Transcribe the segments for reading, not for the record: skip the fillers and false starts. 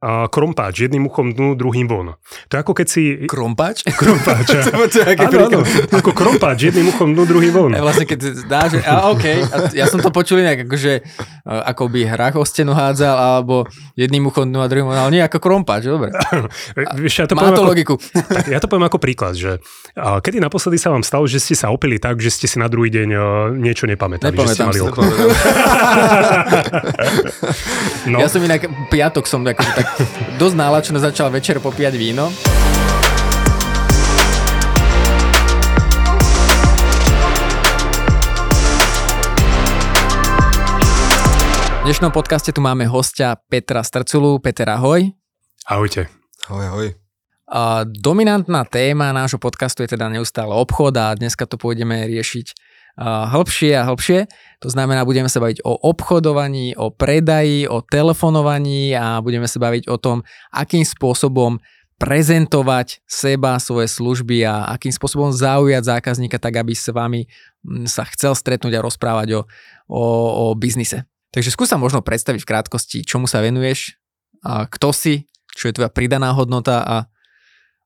Krompáč, jedným uchom dnu, druhým von. To je ako keď si... Krompáč? Krompáč. Áno. Ako krompáč, jedným uchom dnu, druhým von. Vlastne keď dáš... Ja som to počul inak, akože ako by hrách o stenu hádzal, alebo jedným uchom dnu a druhým von, ale nie ako krompáč, dobre. Má to logiku. Tak ja to poviem ako príklad, že kedy naposledy sa vám stalo, že ste sa opili tak, že ste si na druhý deň niečo nepamätali? Nepamätám si to. No. Ja som inak piatok som tak dosť nálačno začal večer popíjať víno. V dnešnom podcaste tu máme hostia Petra Strculu. Peter, ahoj. Ahojte. Ahoj, ahoj. Dominantná téma nášho podcastu je teda neustále obchod a dneska to pôjdeme riešiť hĺbšie a hĺbšie. To znamená, budeme sa baviť o obchodovaní, o predaji, o telefonovaní a budeme sa baviť o tom, akým spôsobom prezentovať seba, svoje služby a akým spôsobom zaujať zákazníka tak, aby s vami sa chcel stretnúť a rozprávať o biznise. Takže skús sa možno predstaviť v krátkosti, čomu sa venuješ, a kto si, čo je tvoja pridaná hodnota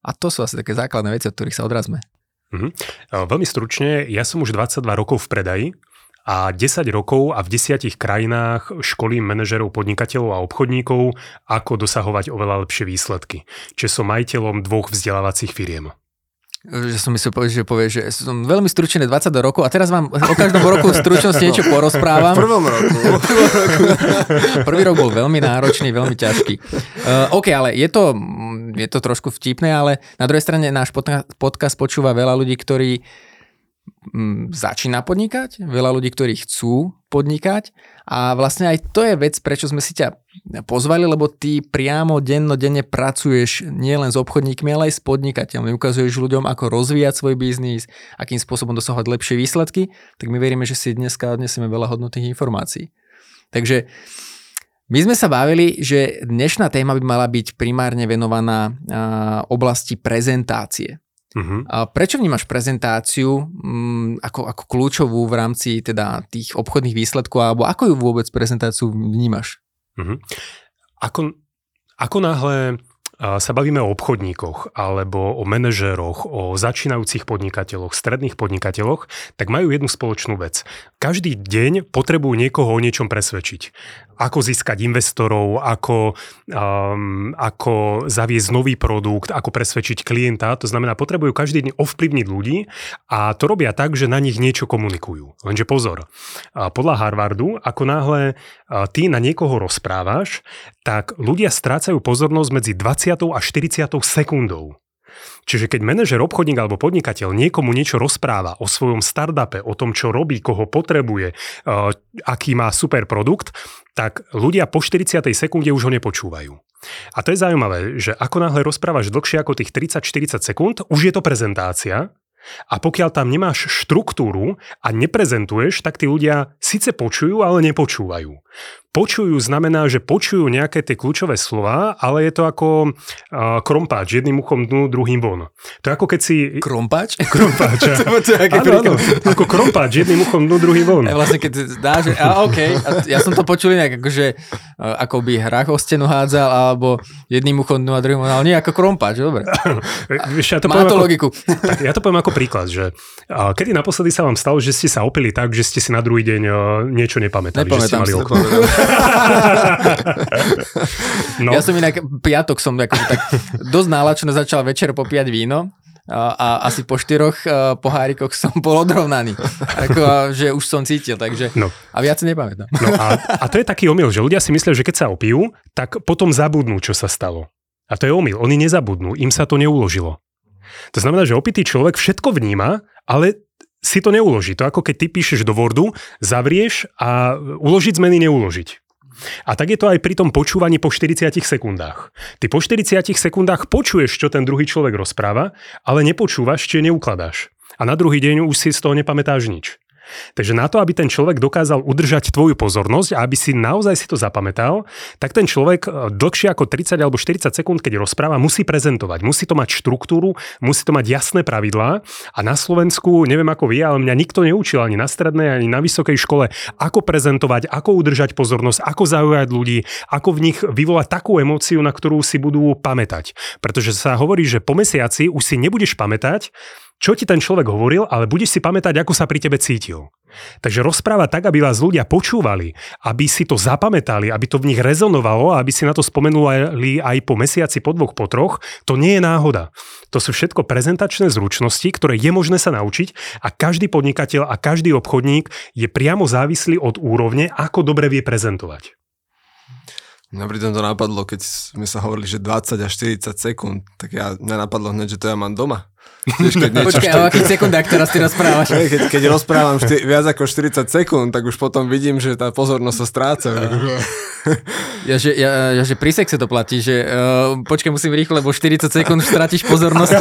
a to sú asi také základné veci, od ktorých sa odrazme. Veľmi stručne, ja som už 22 rokov v predaji a 10 rokov a v 10 krajinách školím manažerov, podnikateľov a obchodníkov, ako dosahovať oveľa lepšie výsledky. Čiže som majiteľom 2 vzdelávacích firiem. Že som myslel, že povieš, že som veľmi stručený 22 rokov a teraz vám o každom roku stručnosti niečo porozprávam. V prvom roku. Prvý rok bol veľmi náročný, veľmi ťažký. OK, ale je to trošku vtipné, ale na druhej strane náš podcast počúva veľa ľudí, ktorí začína podnikať, veľa ľudí, ktorí chcú podnikať a vlastne aj to je vec, prečo sme si ťa pozvali, lebo ty priamo dennodenne pracuješ nielen s obchodníkmi, ale aj s podnikateľmi. Ukazuješ ľuďom, ako rozvíjať svoj biznis, akým spôsobom dosahovať lepšie výsledky, tak my veríme, že si dneska odnesieme veľa hodnotných informácií. Takže my sme sa bavili, že dnešná téma by mala byť primárne venovaná oblasti prezentácie. A prečo vnímaš prezentáciu ako kľúčovú v rámci teda tých obchodných výsledkov alebo ako ju vôbec prezentáciu vnímaš? Ako náhle sa bavíme o obchodníkoch alebo o manažéroch, o začínajúcich podnikateľoch, stredných podnikateľoch, tak majú jednu spoločnú vec. Každý deň potrebujú niekoho o niečom presvedčiť. Ako získať investorov, ako zaviesť nový produkt, ako presvedčiť klienta. To znamená, potrebujú každý deň ovplyvniť ľudí a to robia tak, že na nich niečo komunikujú. Lenže pozor, podľa Harvardu, ako náhle ty na niekoho rozprávaš, tak ľudia strácajú pozornosť medzi 20. a 40. sekundou. Čiže keď manažer, obchodník alebo podnikateľ niekomu niečo rozpráva o svojom startupe, o tom, čo robí, koho potrebuje, aký má super produkt, tak ľudia po 40. sekunde už ho nepočúvajú. A to je zaujímavé, že ako náhle rozprávaš dlhšie ako tých 30-40 sekúnd, už je to prezentácia a pokiaľ tam nemáš štruktúru a neprezentuješ, tak tí ľudia síce počujú, ale nepočúvajú. Počujú znamená, že počujú nejaké tie kľúčové slova, ale je to ako krompáč, jedným uchom dnu, druhým von. To je ako keď si... Krompáč? Krompáč. Áno. Ako krompáč, jedným uchom dnu, druhým von. Vlastne keď dáš... Ja som to počul inak, akože ako by hrách o stenu hádzal, alebo jedným uchom dnu a druhým von, ale nie ako krompáč, dobre. Má to logiku. Tak ja to poviem ako príklad, že kedy naposledy sa vám stalo, že ste sa opili tak, že ste si na druhý deň niečo nepamätali? No. Ja som inak piatok som tak dosť nálačno začal večer popíjať víno a asi po 4 pohárikoch som bol odrovnaný. Že už som cítil, takže... No. A viac nepamätám. No a to je taký omyl, že ľudia si myslia, že keď sa opijú, tak potom zabudnú, čo sa stalo. A to je omyl. Oni nezabudnú, im sa to neuložilo. To znamená, že opitý človek všetko vníma, ale... si to neuloží. To ako keď ty píšeš do Wordu, zavrieš a uložiť zmeny neuložiť. A tak je to aj pri tom počúvaní po 40 sekundách. Ty po 40 sekundách počuješ, čo ten druhý človek rozpráva, ale nepočúvaš, či neukladáš. A na druhý deň už si z toho nepamätáš nič. Takže na to, aby ten človek dokázal udržať tvoju pozornosť a aby si naozaj si to zapamätal, tak ten človek dlhšie ako 30 alebo 40 sekúnd, keď rozpráva, musí prezentovať. Musí to mať štruktúru, musí to mať jasné pravidlá. A na Slovensku, neviem ako vy, ale mňa nikto neučil ani na strednej, ani na vysokej škole, ako prezentovať, ako udržať pozornosť, ako zaujať ľudí, ako v nich vyvolať takú emóciu, na ktorú si budú pamätať. Pretože sa hovorí, že po mesiaci už si nebudeš pamätať, čo ti ten človek hovoril, ale budeš si pamätať, ako sa pri tebe cítil. Takže rozpráva tak, aby vás ľudia počúvali, aby si to zapamätali, aby to v nich rezonovalo, aby si na to spomenuli aj po mesiaci, po dvoch, po troch. To nie je náhoda. To sú všetko prezentačné zručnosti, ktoré je možné sa naučiť a každý podnikateľ a každý obchodník je priamo závislý od úrovne, ako dobre vie prezentovať. Mňa pri tom to napadlo, keď sme sa hovorili, že 20 až 40 sekúnd, tak mňa napadlo hneď, že to ja mám doma. Počkaj, o akých sekundách teraz ty rozprávaš? Keď rozprávam viac ako 40 sekúnd, tak už potom vidím, že tá pozornosť sa stráca. Že pri sexe to platí, že počkaj, musím rýchlo, lebo 40 sekúnd stratíš pozornosť.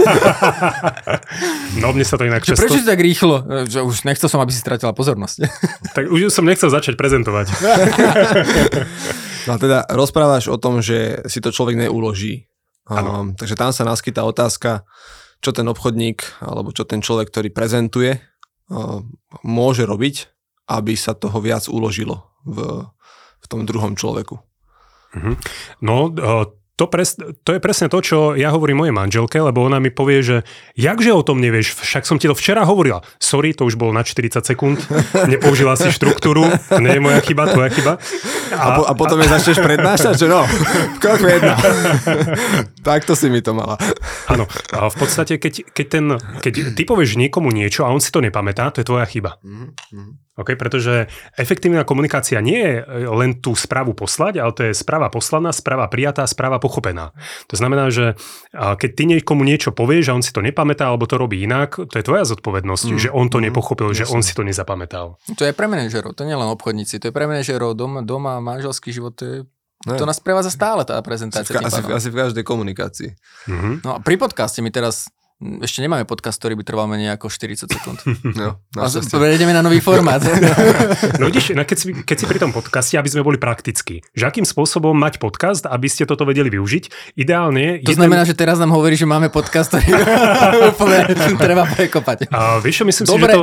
No mne sa to inak často... Prečo tak rýchlo? Že už nechcel som, aby si stratila pozornosť. Tak už som nechcel začať prezentovať. No teda rozprávaš o tom, že si to človek neuloží. Takže tam sa naskytá otázka, čo ten obchodník, alebo čo ten človek, ktorý prezentuje, môže robiť, aby sa toho viac uložilo v tom druhom človeku. To je presne to, čo ja hovorím mojej manželke, lebo ona mi povie, že jakže o tom nevieš, však som ti to včera hovorila. Sorry, to už bolo na 40 sekúnd, nepoužila si štruktúru, to nie je moja chyba, tvoja chyba. A potom je začneš prednášať, že no, koľko jedna. Takto si mi to mala. Áno, a v podstate, keď ty povieš niekomu niečo a on si to nepamätá, to je tvoja chyba. Okay, pretože efektívna komunikácia nie je len tú správu poslať, ale to je správa poslaná, správa prijatá, správa pochopená. To znamená, že keď ty niekomu niečo povieš a on si to nepamätá alebo to robí inak, to je tvoja zodpovednosť, že on to nepochopil, že on si to nezapamätal. To je pre manažerov, to nie len obchodníci, to je pre manažerov doma, manželský život, to je... To nás prevádza stále tá prezentácia. Asi v každej komunikácii. No a pri podcaste mi teraz... Ešte nemáme podcast, ktorý by trval menej ako 40 sekúnd. Prejdeme na nový formát. No vidíš, keď si pri tom podcaste, aby sme boli praktickí. Že akým spôsobom mať podcast, aby ste toto vedeli využiť? Ideálne... To znamená, že teraz nám hovorí, že máme podcast, ktorý treba prekopať.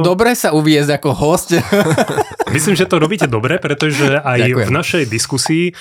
Dobre sa uviezť ako host. Myslím, že to robíte dobre, pretože aj v našej diskusii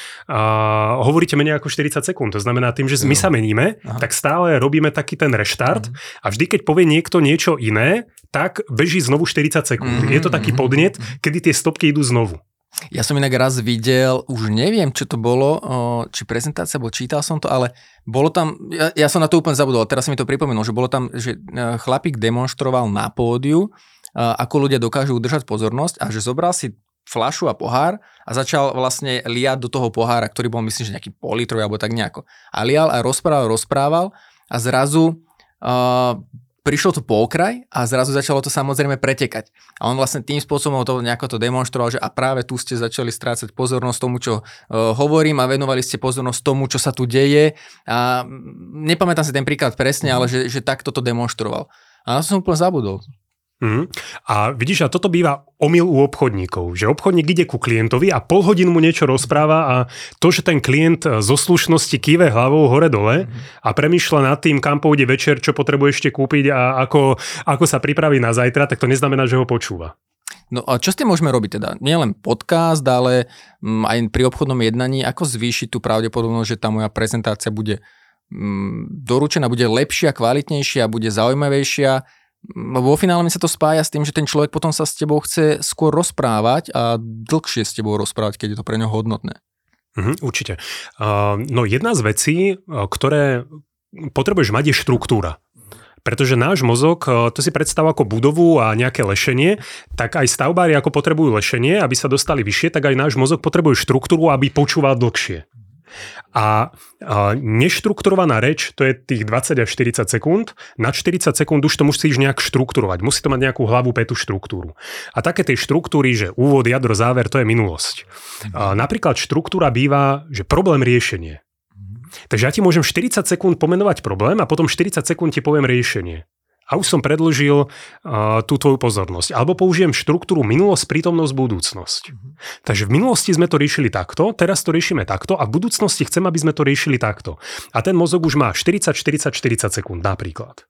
hovoríte menej ako 40 sekúnd. To znamená tým, že my sa meníme, tak stále robíme taký ten reštart. A vždy, keď povie niekto niečo iné, tak beží znovu 40 sekúnd. Je to taký podnet, kedy tie stopky idú znovu. Ja som inak raz videl, už neviem, čo to bolo, či prezentácia, alebo čítal som to, ale bolo tam, ja som na to úplne zabudol, teraz si mi to pripomenul, že bolo tam, že chlapík demonstroval na pódiu, ako ľudia dokážu udržať pozornosť a že zobral si fľašu a pohár a začal vlastne liať do toho pohára, ktorý bol myslím, že nejaký politrový alebo tak nejako. A lial a rozprával a zrazu prišlo to po okraj a zrazu začalo to samozrejme pretekať. A on vlastne tým spôsobom to nejako to demonstroval, že a práve tu ste začali strácať pozornosť tomu, čo hovorím a venovali ste pozornosť tomu, čo sa tu deje. A nepamätám si ten príklad presne, ale že takto to demonstroval. A ja som úplne zabudol. A vidíš, a toto býva omyl u obchodníkov, že obchodník ide ku klientovi a pol hodinu mu niečo rozpráva a to, že ten klient zo slušnosti kýve hlavou hore-dole a premýšľa nad tým, kam pôjde večer, čo potrebuje ešte kúpiť a ako sa pripraví na zajtra, tak to neznamená, že ho počúva. No a čo s tým môžeme robiť teda? Nie len podcast, ale aj pri obchodnom jednaní, ako zvýšiť tú pravdepodobnosť, že tá moja prezentácia bude doručená, bude lepšia, kvalitnejšia, bude zaujímavejšia. Lebo vo finále mi sa to spája s tým, že ten človek potom sa s tebou chce skôr rozprávať a dlhšie s tebou rozprávať, keď je to pre ňoho hodnotné. Určite. No jedna z vecí, ktoré potrebuješ mať, je štruktúra. Pretože náš mozog, to si predstavuje ako budovu a nejaké lešenie, tak aj stavbári ako potrebujú lešenie, aby sa dostali vyššie, tak aj náš mozog potrebuje štruktúru, aby počúval dlhšie. A neštrukturovaná reč, to je tých 20 až 40 sekúnd, na 40 sekúnd už to musíš nejak štrukturovať, musí to mať nejakú hlavu, pätu, štruktúru. A také tej štruktúry, že úvod, jadro, záver, to je minulosť. Napríklad štruktúra býva, že problém, riešenie. Takže ja ti môžem 40 sekúnd pomenovať problém a potom 40 sekúnd ti poviem riešenie. A A už som predĺžil tú tvoju pozornosť. Alebo použijem štruktúru minulosť, prítomnosť, budúcnosť. Takže v minulosti sme to riešili takto, teraz to riešime takto a v budúcnosti chcem, aby sme to riešili takto. A ten mozog už má 40 sekúnd napríklad.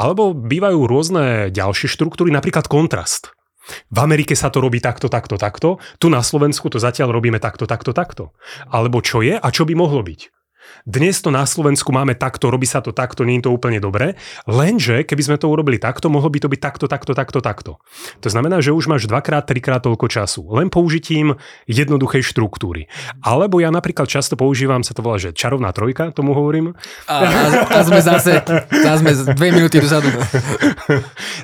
Alebo bývajú rôzne ďalšie štruktúry, napríklad kontrast. V Amerike sa to robí takto, takto, takto. Tu na Slovensku to zatiaľ robíme takto, takto, takto. Alebo čo je a čo by mohlo byť. Dnes to na Slovensku máme takto, robí sa to takto, nie je to úplne dobre, lenže keby sme to urobili takto, mohlo by to byť takto, takto, takto, takto. To znamená, že už máš 2x, 3x toľko času, len použitím jednoduchej štruktúry. Alebo ja napríklad často používam, sa to volá, že čarovná trojka, tomu hovorím. A sme zase, dve minúty dozadu.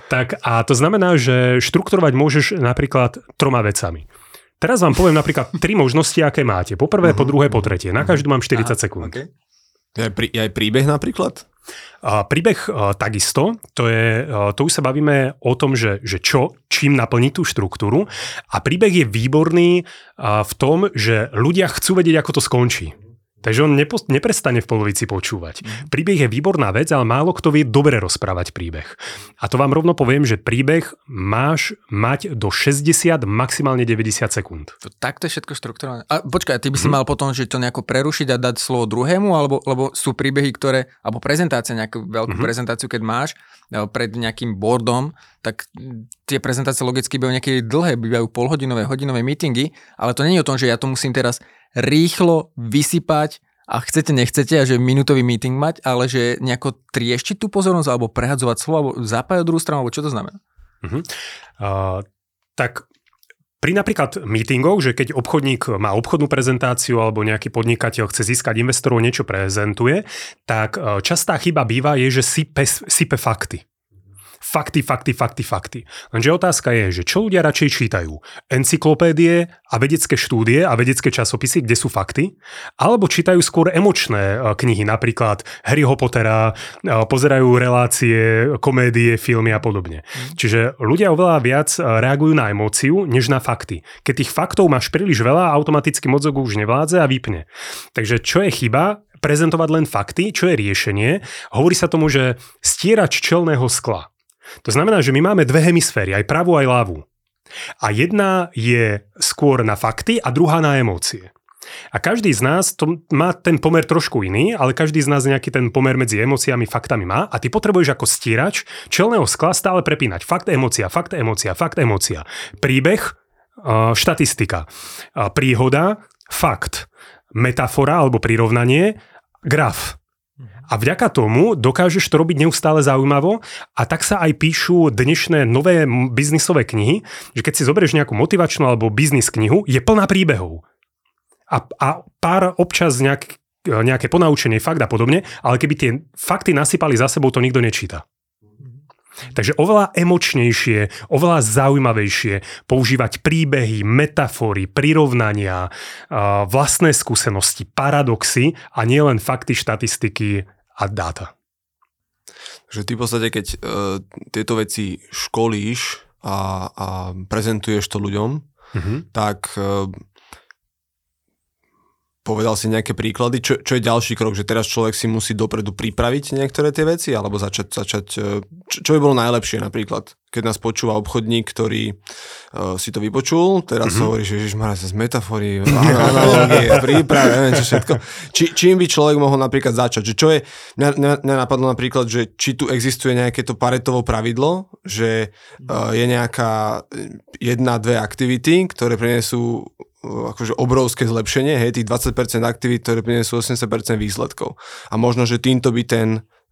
Tak a to znamená, že štrukturovať môžeš napríklad 3 vecami. Teraz vám poviem napríklad 3 možnosti, aké máte. Po prvé, po druhé, po tretie. Na každú mám 40 sekúnd. Okay. Aj príbeh napríklad? Príbeh takisto. To už sa bavíme o tom, že čím naplní tú štruktúru. A príbeh je výborný v tom, že ľudia chcú vedieť, ako to skončí. Takže on neprestane v polovici počúvať. Príbeh je výborná vec, ale málo kto vie dobre rozprávať príbeh. A to vám rovno poviem, že príbeh máš mať do 60, maximálne 90 sekúnd. To takto je všetko štrukturálne. A počkaj, ty by si mal potom, že to nejako prerušiť a dať slovo druhému, alebo lebo sú príbehy, ktoré, alebo prezentácia, nejakú veľkú prezentáciu, keď máš pred nejakým boardom, tak tie prezentácie logicky bývajú nejaké dlhé, bývajú polhodinové, hodinové meetingy, ale to nie je o tom, že ja to musím teraz rýchlo vysypať a chcete, nechcete a že minútový meeting mať, ale že nejako trieštiť tú pozornosť alebo prehadzovať slovo, alebo zapájať druhú stranu, alebo čo to znamená? Tak pri napríklad meetingoch, že keď obchodník má obchodnú prezentáciu alebo nejaký podnikateľ chce získať investorov, niečo prezentuje, tak častá chyba býva je, že sype fakty. Fakty. Lenže otázka je, že čo ľudia radšej čítajú? Encyklopédie a vedecké štúdie a vedecké časopisy, kde sú fakty? Alebo čítajú skôr emočné knihy, napríklad Harryho Pottera, pozerajú relácie, komédie, filmy a podobne. Čiže ľudia oveľa viac reagujú na emóciu, než na fakty. Keď tých faktov máš príliš veľa, automaticky mozog už nevládze a vypne. Takže čo je chyba? Prezentovať len fakty, čo je riešenie? Hovorí sa tomu, že stierač čelného skla. To znamená, že my máme dve hemisféry, aj pravú, aj ľavú. A jedna je skôr na fakty a druhá na emócie. A každý z nás to má ten pomer trošku iný, ale každý z nás nejaký ten pomer medzi emóciami a faktami má a ty potrebuješ ako stierač čelného skla stále prepínať. Fakt, emócia. Príbeh, štatistika. Príhoda, fakt. Metafora alebo prirovnanie, graf. A vďaka tomu dokážeš to robiť neustále zaujímavo a tak sa aj píšu dnešné nové biznisové knihy, že keď si zoberieš nejakú motivačnú alebo biznis knihu, je plná príbehov. A pár občas nejaké ponaučenie, fakt a podobne, ale keby tie fakty nasypali za sebou, to nikto nečíta. Takže oveľa emočnejšie, oveľa zaujímavejšie používať príbehy, metafory, prirovnania, vlastné skúsenosti, paradoxy a nielen fakty, štatistiky a dáta. Že ty v podstate, keď tieto veci školíš a prezentuješ to ľuďom, tak povedal si nejaké príklady. Čo je ďalší krok? Že teraz človek si musí dopredu pripraviť niektoré tie veci alebo začať čo by bolo najlepšie napríklad? Keď nás počúva obchodník, ktorý si to vypočul, teraz hovorí, že ježišmarja sa z metafory, analógie, príprave, neviem čo všetko. Čím by človek mohol napríklad začať? Že čo je, mňa napadlo napríklad, že či tu existuje nejaké to Paretovo pravidlo, že je nejaká 1-2 aktivity, ktoré prinesú akože obrovské zlepšenie, hej, tých 20% aktivít, ktoré prinesú 80% výsledkov. A možno, že týmto by ten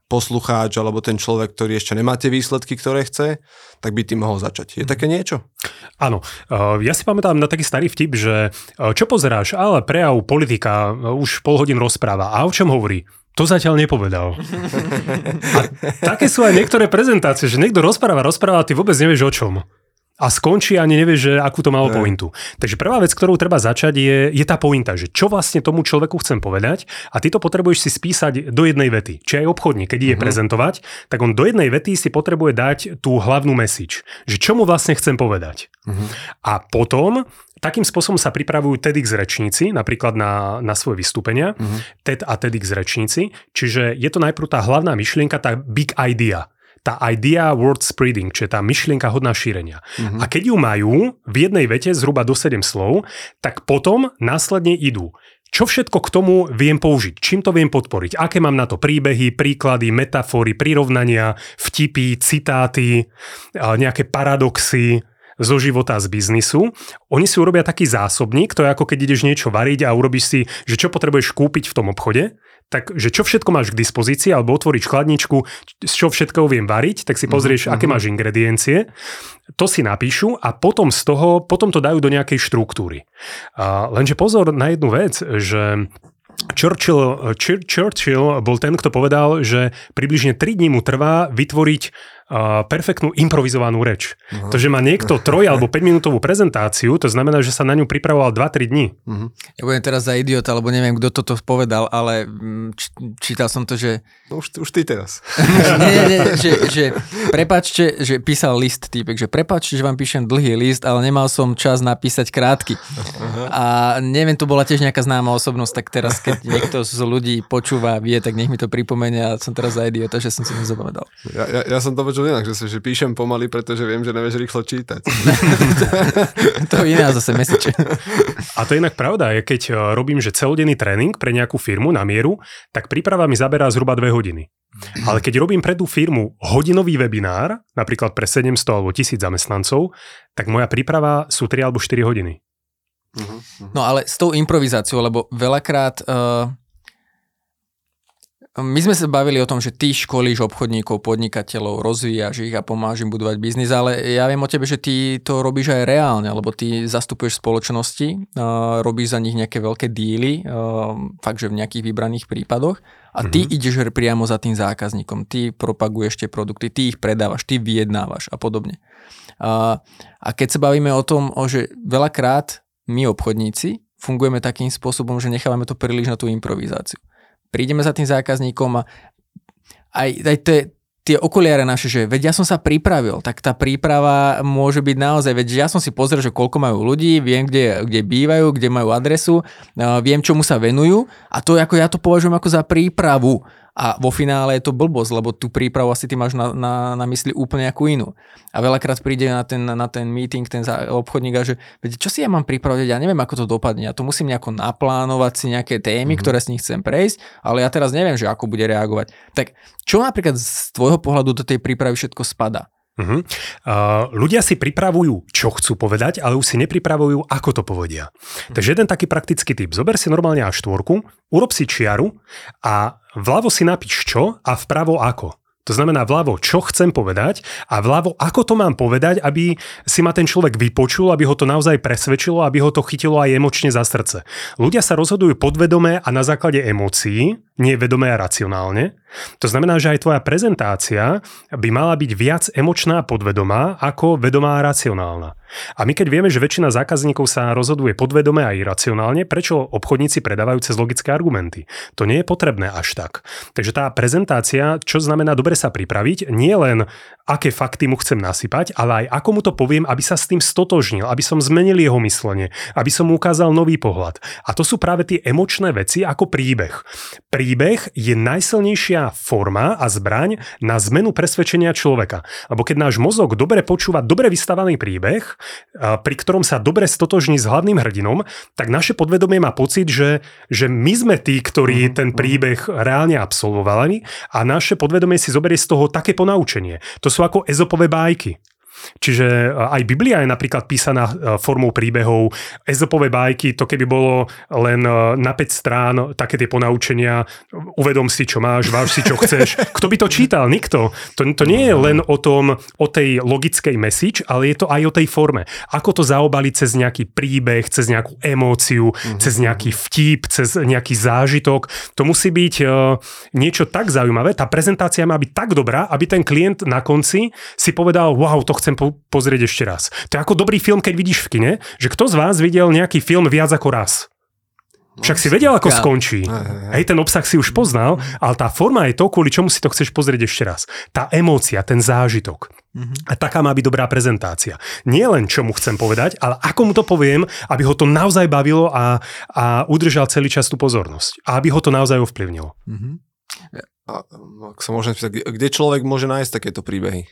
poslucháč alebo ten človek, ktorý ešte nemá tie výsledky, ktoré chce, tak by tým mohol začať. Je také niečo? Áno. Ja si pamätám na taký starý vtip, že čo pozeráš, ale prejav politika už pol hodín rozpráva. A o čom hovorí? To zatiaľ nepovedal. A také sú aj niektoré prezentácie, že niekto rozpráva, ty vôbec nevieš o čom. A skončí a nevie, že akú to malo pointu. Takže prvá vec, ktorou treba začať, je tá pointa, že čo vlastne tomu človeku chcem povedať a ty to potrebuješ si spísať do jednej vety. Či aj obchodník, keď ide prezentovať, tak on do jednej vety si potrebuje dať tú hlavnú message, že čo mu vlastne chcem povedať. A potom takým spôsobom sa pripravujú TEDx rečníci, napríklad na svoje vystúpenia, TED a TEDx rečníci, čiže je to najprv tá hlavná myšlienka, tá big idea. tá idea worth spreading, čiže tá myšlienka hodná šírenia. Mm-hmm. A keď ju majú v jednej vete zhruba do 7 slov, tak potom následne idú. Čo všetko k tomu viem použiť? Čím to viem podporiť? Aké mám na to príbehy, príklady, metafory, prirovnania, vtipy, citáty, nejaké paradoxy zo života, z biznisu. Oni si urobia taký zásobník, to je ako keď ideš niečo variť a urobíš si, že čo potrebuješ kúpiť v tom obchode, takže čo všetko máš k dispozícii, alebo otvoríš chladničku, z čo všetko viem variť, tak si pozrieš, aké máš ingrediencie. To si napíšu a potom z toho, potom to dajú do nejakej štruktúry. Lenže pozor na jednu vec, že Churchill bol ten, kto povedal, že približne 3 dní mu trvá vytvoriť perfektnú improvizovanú reč. Uh-huh. To, že má niekto 3 alebo 5 minútovú prezentáciu, to znamená, že sa na ňu pripravoval 2-3 dní. Uh-huh. Ja budem teraz za idiota, alebo neviem, kto toto povedal, ale čítal som to, že... No už ty teraz. nie, že prepáčte, že písal list týpek, že prepáčte, že vám píšem dlhý list, ale nemal som čas napísať krátky. Uh-huh. A neviem, to bola tiež nejaká známa osobnosť, tak teraz keď niekto z ľudí počúva, vie, tak nech mi to pripomenie a som teraz za idiota, že som si nezapamätal. Ja som to počul inak, že píšem pomaly, pretože viem, že nevieš rýchlo čítať. To je iná zase mesiče. A to je inak pravda, je keď robím, že celodenný tréning pre nejakú firmu na mieru, tak príprava mi zaberá zhruba 2 hodiny. Ale keď robím pre tú firmu hodinový webinár, napríklad pre 700 alebo 1000 zamestnancov, tak moja príprava sú 3 alebo 4 hodiny. No ale s tou improvizáciou, lebo veľakrát my sme sa bavili o tom, že ty školíš obchodníkov, podnikateľov, rozvíjaš ich a pomáhaš im budovať biznis, ale ja viem o tebe, že ty to robíš aj reálne, lebo ty zastupuješ spoločnosti, robíš za nich nejaké veľké díly, fakt, že v nejakých vybraných prípadoch a ty ideš priamo za tým zákazníkom, ty propaguješ tie produkty, ty ich predávaš, ty vyjednávaš a podobne. A keď sa bavíme o tom, že veľakrát my obchodníci fungujeme takým spôsobom, že nechávame to príliš na tú improvizáciu. Prídeme za tým zákazníkom a aj tie okuliare naše, že veď ja som sa pripravil, tak tá príprava môže byť naozaj, veď ja som si pozrel, že koľko majú ľudí, viem, kde bývajú, kde majú adresu, viem, čomu sa venujú a to ako ja to považujem ako za prípravu. A vo finále je to blbosť, lebo tú prípravu asi ty máš na mysli úplne nejakú inú. A veľakrát príde na ten meeting ten obchodník a že čo si ja mám pripraviť, ja neviem, ako to dopadne. Ja to musím nejako naplánovať si nejaké témy, ktoré s nich chcem prejsť, ale ja teraz neviem, že ako bude reagovať. Tak čo napríklad z tvojho pohľadu do tej prípravy všetko spadá? Ľudia si pripravujú, čo chcú povedať, ale už si nepripravujú, ako to povedia. Takže jeden taký praktický tip. Zober si normálne A4, urob si čiaru a vľavo si napíš čo a vpravo ako. To znamená vľavo, čo chcem povedať a vľavo, ako to mám povedať, aby si ma ten človek vypočul, aby ho to naozaj presvedčilo, aby ho to chytilo aj emočne za srdce. Ľudia sa rozhodujú podvedome a na základe emócií, nie vedomé a racionálne. To znamená, že aj tvoja prezentácia by mala byť viac emočná a podvedomá ako vedomá a racionálna. A my keď vieme, že väčšina zákazníkov sa rozhoduje podvedome a iracionálne, prečo obchodníci predávajú cez logické argumenty? To nie je potrebné až tak. Takže tá prezentácia, čo znamená dobre sa pripraviť, nie len aké fakty mu chcem nasypať, ale aj ako mu to poviem, aby sa s tým stotožnil, aby som zmenil jeho myslenie, aby som mu ukázal nový pohľad. A to sú práve tie emočné veci ako príbeh. Príbeh je najsilnejšia forma a zbraň na zmenu presvedčenia človeka. Lebo keď náš mozog dobre počúva dobre vystavaný príbeh, pri ktorom sa dobre stotožní s hlavným hrdinom, tak naše podvedomie má pocit, že my sme tí, ktorí ten príbeh reálne absolvovali a naše podvedomie si zoberie z toho také ponaučenie. To sú ako Ezopové bájky. Čiže aj Biblia je napríklad písaná formou príbehov. Ezopové bájky, to keby bolo len na 5 strán, také tie ponaučenia, uvedom si, čo máš, váž si, čo chceš. Kto by to čítal? Nikto. To nie je len o tej logickej message, ale je to aj o tej forme. Ako to zaobaliť cez nejaký príbeh, cez nejakú emóciu, cez nejaký vtip, cez nejaký zážitok. To musí byť niečo tak zaujímavé. Tá prezentácia má byť tak dobrá, aby ten klient na konci si povedal, wow, to chcem pozrieť ešte raz. To je ako dobrý film, keď vidíš v kine, že kto z vás videl nejaký film viac ako raz? Však si vedel, ako skončí. Hej, ten obsah si už poznal, ale tá forma je to, kvôli čomu si to chceš pozrieť ešte raz. Tá emócia, ten zážitok. A taká má byť dobrá prezentácia. Nie len, čo mu chcem povedať, ale ako mu to poviem, aby ho to naozaj bavilo a udržal celý čas tú pozornosť. A aby ho to naozaj ovplyvnilo. Ak sa môžem spýtať, kde človek môže nájsť takéto príbehy?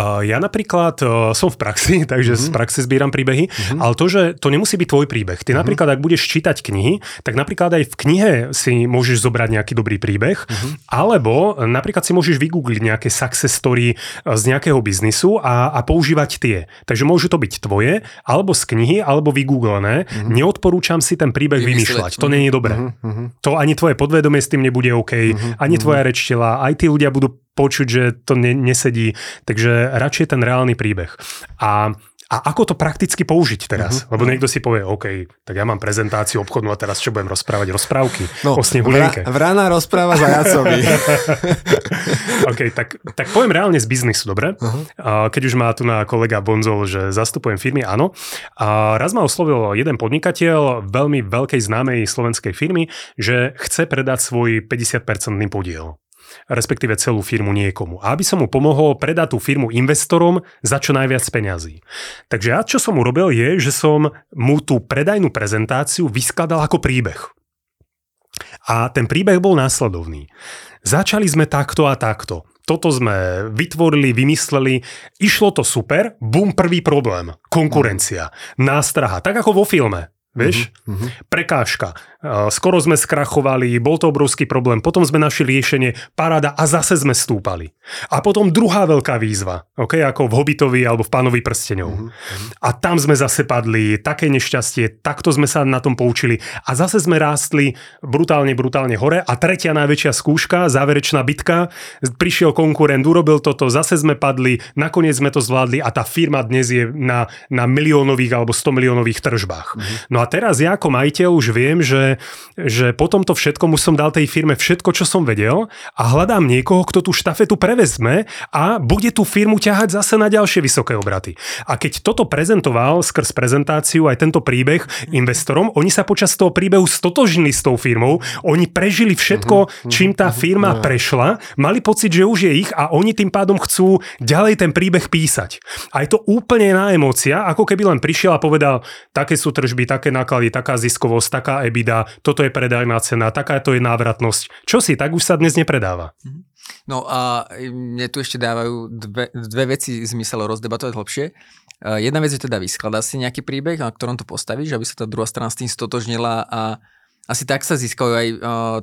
Ja napríklad som v praxi, takže z praxe zbieram príbehy, ale to, že to nemusí byť tvoj príbeh. Ty napríklad, ak budeš čítať knihy, tak napríklad aj v knihe si môžeš zobrať nejaký dobrý príbeh, alebo napríklad si môžeš vygoogliť nejaké success story z nejakého biznisu a používať tie. Takže môžu to byť tvoje, alebo z knihy, alebo vygooglené. Neodporúčam si ten príbeh vymýšľať. To nie je dobré. To ani tvoje podvedomie s tým nebude OK, ani tvoja reč tela, aj tí ľudia budú počuť, že to nesedí. Takže radšej ten reálny príbeh. A ako to prakticky použiť teraz? Lebo niekto si povie, OK, tak ja mám prezentáciu obchodnú a teraz čo budem rozprávať? Rozprávky o snehulienke. Vrana rozpráva zajacovi. OK, tak poviem reálne z biznisu, dobre? Keď už má tu na kolega Bonzol, že zastupujem firmy, áno. A raz ma oslovil jeden podnikateľ veľmi veľkej známej slovenskej firmy, že chce predať svoj 50% podiel, respektíve celú firmu niekomu. A aby som mu pomohol predať tú firmu investorom za čo najviac peňazí. Takže ja, čo som urobil, je, že som mu tú predajnú prezentáciu vyskladal ako príbeh. A ten príbeh bol následovný. Začali sme takto a takto. Toto sme vytvorili, vymysleli. Išlo to super. Bum, prvý problém. Konkurencia. Nástraha. Tak ako vo filme. Vieš? Prekážka. Skoro sme skrachovali, bol to obrovský problém, potom sme našli riešenie, paráda a zase sme stúpali. A potom druhá veľká výzva, ako v Hobbitovi alebo v Pánovi prstenov. A tam sme zase padli, také nešťastie, takto sme sa na tom poučili a zase sme rástli brutálne hore a tretia najväčšia skúška, záverečná bitka, prišiel konkurent, urobil toto, zase sme padli, nakoniec sme to zvládli a tá firma dnes je na miliónových alebo 100 miliónových tržbách. No a teraz ja ako majiteľ už viem, že po tomto všetkom už som dal tej firme všetko, čo som vedel a hľadám niekoho, kto tú štafetu prevezme a bude tú firmu ťahať zase na ďalšie vysoké obraty. A keď toto prezentoval skrz prezentáciu aj tento príbeh investorom, oni sa počas toho príbehu stotožnili s tou firmou, oni prežili všetko, čím tá firma prešla, mali pocit, že už je ich a oni tým pádom chcú ďalej ten príbeh písať. A je to úplne iná emócia, ako keby len prišiel a povedal, také sú tržby, také náklady, taká ziskovosť, taká EBITDA, toto je predajná cena, takáto je návratnosť. Čo si, tak už sa dnes nepredáva. No a mne tu ešte dávajú dve veci zmysel rozdebatovať hlbšie. Jedna vec je teda vyskladá si nejaký príbeh, na ktorom to postavíš, aby sa tá druhá strana s tým stotožnila a asi tak sa získajú aj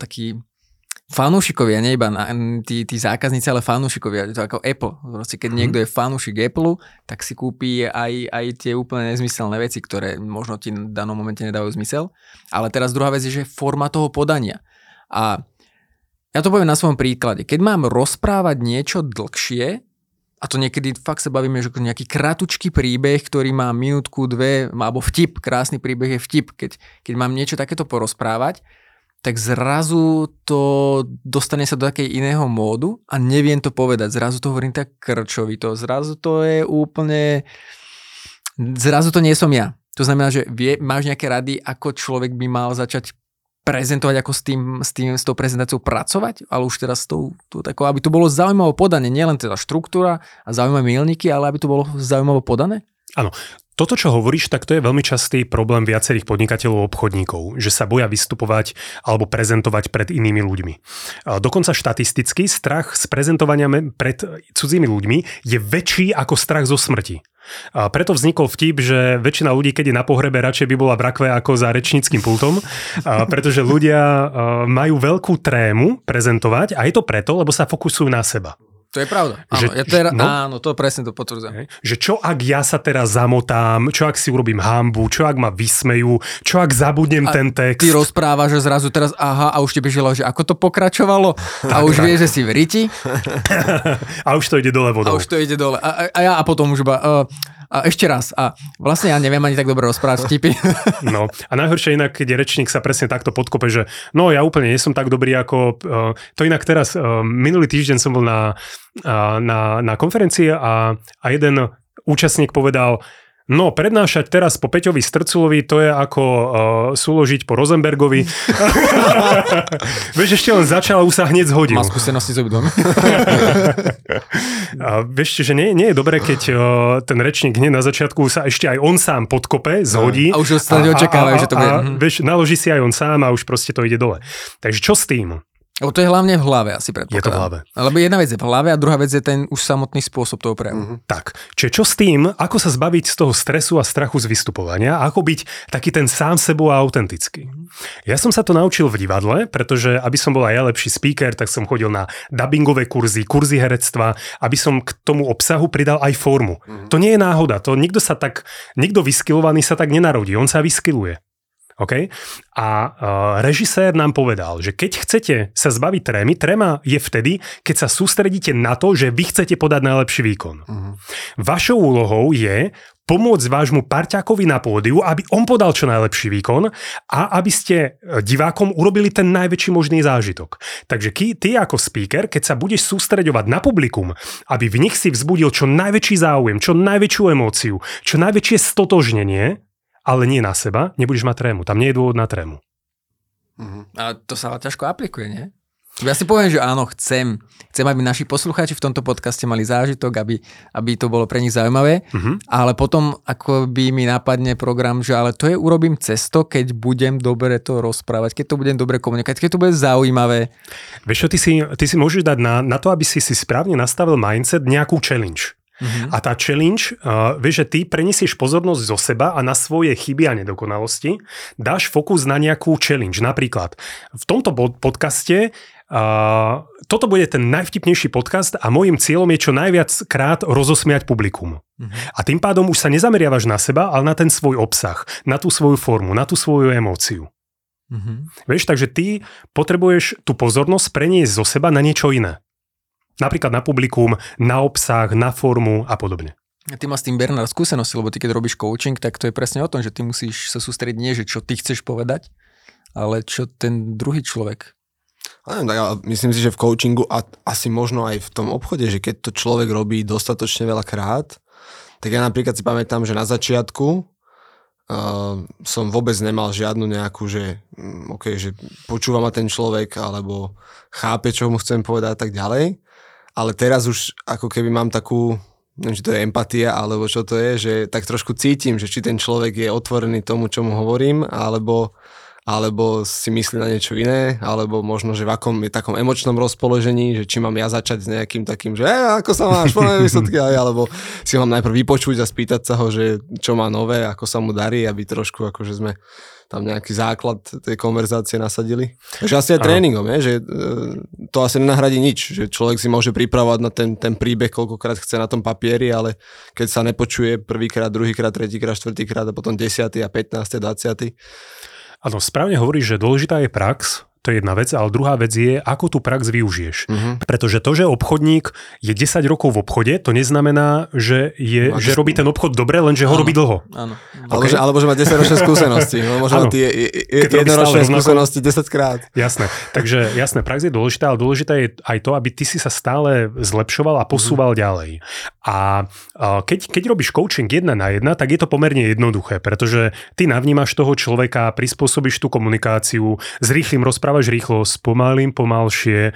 takí fanúšikovia, nie iba tí zákazníci, ale fanúšikovia, to ako Apple. Proste keď niekto je fanúšik Apple, tak si kúpi aj tie úplne nezmyselné veci, ktoré možno ti v danom momente nedávajú zmysel. Ale teraz druhá vec je, že forma toho podania. A ja to poviem na svojom príklade. Keď mám rozprávať niečo dlhšie, a to niekedy fakt sa bavíme, že nejaký kratučký príbeh, ktorý má minútku, dve, alebo vtip, krásny príbeh je vtip. Keď mám niečo takéto porozprávať, tak zrazu to dostane sa do takej iného módu a neviem to povedať. Zrazu to hovorím tak krčovito. Zrazu to je úplne... Zrazu to nie som ja. To znamená, že máš nejaké rady, ako človek by mal začať prezentovať, ako s tou prezentáciou pracovať, ale už teraz s tou takou, aby to bolo zaujímavé podané. Nielen teda štruktúra a zaujímavé milníky, ale aby to bolo zaujímavé podané? Áno. Toto, čo hovoríš, tak to je veľmi častý problém viacerých podnikateľov a obchodníkov, že sa boja vystupovať alebo prezentovať pred inými ľuďmi. Dokonca štatisticky strach z prezentovania pred cudzými ľuďmi je väčší ako strach zo smrti. A preto vznikol vtip, že väčšina ľudí, keď je na pohrebe, radšej by bola v rakve ako za rečníckym pultom, pretože ľudia majú veľkú trému prezentovať a je to preto, lebo sa fokusujú na seba. To je pravda. Áno, to presne to potvrdzujem. Že čo ak ja sa teraz zamotám, čo ak si urobím hanbu, čo ak ma vysmejú, čo ak zabudnem ten text. Ty rozprávaš, že zrazu teraz a už ti prišlo, že ako to pokračovalo a už vieš, že si v riti. A už to ide dole vodou. A už to ide dole. A potom už iba... A ešte raz. A vlastne ja neviem ani tak dobre rozprávať vtipy. No a najhoršie inak, keď rečník sa presne takto podkope, že no ja úplne nie som tak dobrý ako... To inak teraz, minulý týždeň som bol na konferencii a jeden účastník povedal, no prednášať teraz po Peťovi Strculovi, to je ako súložiť po Rosenbergovi. Vieš, ešte len začal, už sa hneď zhodil. Má skúsenosti s obdom. A vieš, že nie je dobré, keď ten rečník hneď na začiatku sa ešte aj on sám podkope, zhodí. A už očakávajú, že to bude. Vieš, naloží si aj on sám a už proste to ide dole. Takže čo s tým? Lebo to je hlavne v hlave, asi predpokladám. Je to v hlave. Lebo jedna vec je v hlave a druhá vec je ten už samotný spôsob toho prejavu. Mm-hmm. Tak, čiže čo s tým, ako sa zbaviť z toho stresu a strachu z vystupovania, ako byť taký ten sám sebou a autentický. Ja som sa to naučil v divadle, pretože aby som bol aj ja lepší speaker, tak som chodil na dubbingové kurzy, kurzy herectva, aby som k tomu obsahu pridal aj formu. Mm-hmm. To nie je náhoda, to nikto vyskylovaný sa tak nenarodí, on sa vyskyluje. Okay? A režisér nám povedal, že keď chcete sa zbaviť trémy, tréma je vtedy, keď sa sústredíte na to, že vy chcete podať najlepší výkon. Uh-huh. Vašou úlohou je pomôcť vášmu parťákovi na pódiu, aby on podal čo najlepší výkon a aby ste divákom urobili ten najväčší možný zážitok. Takže ty ako speaker, keď sa budeš sústreďovať na publikum, aby v nich si vzbudil čo najväčší záujem, čo najväčšiu emóciu, čo najväčšie stotožnenie, ale nie na seba, nebudeš mať trému. Tam nie je dôvod na trému. A to sa ťažko aplikuje, nie? Ja si poviem, že áno, chcem, aby naši poslucháči v tomto podcaste mali zážitok, aby to bolo pre nich zaujímavé, ale potom akoby mi napadne program, že ale to je urobím cesto, keď budem dobre to rozprávať, keď to budem dobre komunikovať, keď to bude zaujímavé. Vieš čo, ty si môžeš dať na to, aby si správne nastavil mindset nejakú challenge. A tá challenge, vieš, že ty prenesieš pozornosť zo seba a na svoje chyby a nedokonalosti, dáš fokus na nejakú challenge. Napríklad v tomto podcaste toto bude ten najvtipnejší podcast a môjim cieľom je čo najviac krát rozosmiať publikum. A tým pádom už sa nezameriavaš na seba, ale na ten svoj obsah, na tú svoju formu, na tú svoju emóciu. Vieš, takže ty potrebuješ tú pozornosť preniesť zo seba na niečo iné. Napríklad na publikum, na obsah, na formu a podobne. Ty máš s tým, Bernard, skúsenosti, lebo ty keď robíš coaching, tak to je presne o tom, že ty musíš sa sústrediť nie, že čo ty chceš povedať, ale čo ten druhý človek. Ja myslím si, že v coachingu a asi možno aj v tom obchode, že keď to človek robí dostatočne veľa krát, tak ja napríklad si pamätám, že na začiatku som vôbec nemal žiadnu nejakú, že okay, že počúva ma ten človek alebo chápe, čo mu chcem povedať a tak ďalej. Ale teraz už ako keby mám takú, neviem, či to je empatia, alebo čo to je, že tak trošku cítim, že či ten človek je otvorený tomu, čo mu hovorím, alebo si myslí na niečo iné, alebo možno, že v akom je takom emočnom rozpoložení, že či mám ja začať s nejakým takým, že ako sa máš, poviem výsledky, alebo si ho mám najprv vypočuť a spýtať sa ho, že čo má nové, ako sa mu darí, aby trošku akože sme tam nejaký základ tej konverzácie nasadili. Takže asi aj tréningom, že to asi nenahradí nič, že človek si môže pripravovať na ten príbeh, koľkokrát chce na tom papieri, ale keď sa nepočuje prvýkrát, druhýkrát, tretíkrát, štvrtýkrát a potom 10. a 15. 20. Áno, správne hovoríš, že dôležitá je prax, to je jedna vec, ale druhá vec je, ako tú prax využiješ. Pretože to, že obchodník je 10 rokov v obchode, to neznamená, že robí ten obchod dobre, lenže ho robí dlho. Áno. Okay? Alebo že má 10-ročné skúsenosti. Možno tie jednoročné skúsenosti 10 krát. Jasné. Takže jasné, prax je dôležitá, ale dôležité je aj to, aby ty si sa stále zlepšoval a posúval ďalej. A keď robíš coaching 1 na 1, tak je to pomerne jednoduché, pretože ty navnímaš toho človeka, prispôsobíš tú komunikáciu, s rýchlym rozprávaš rýchlo, s pomalým, pomalšie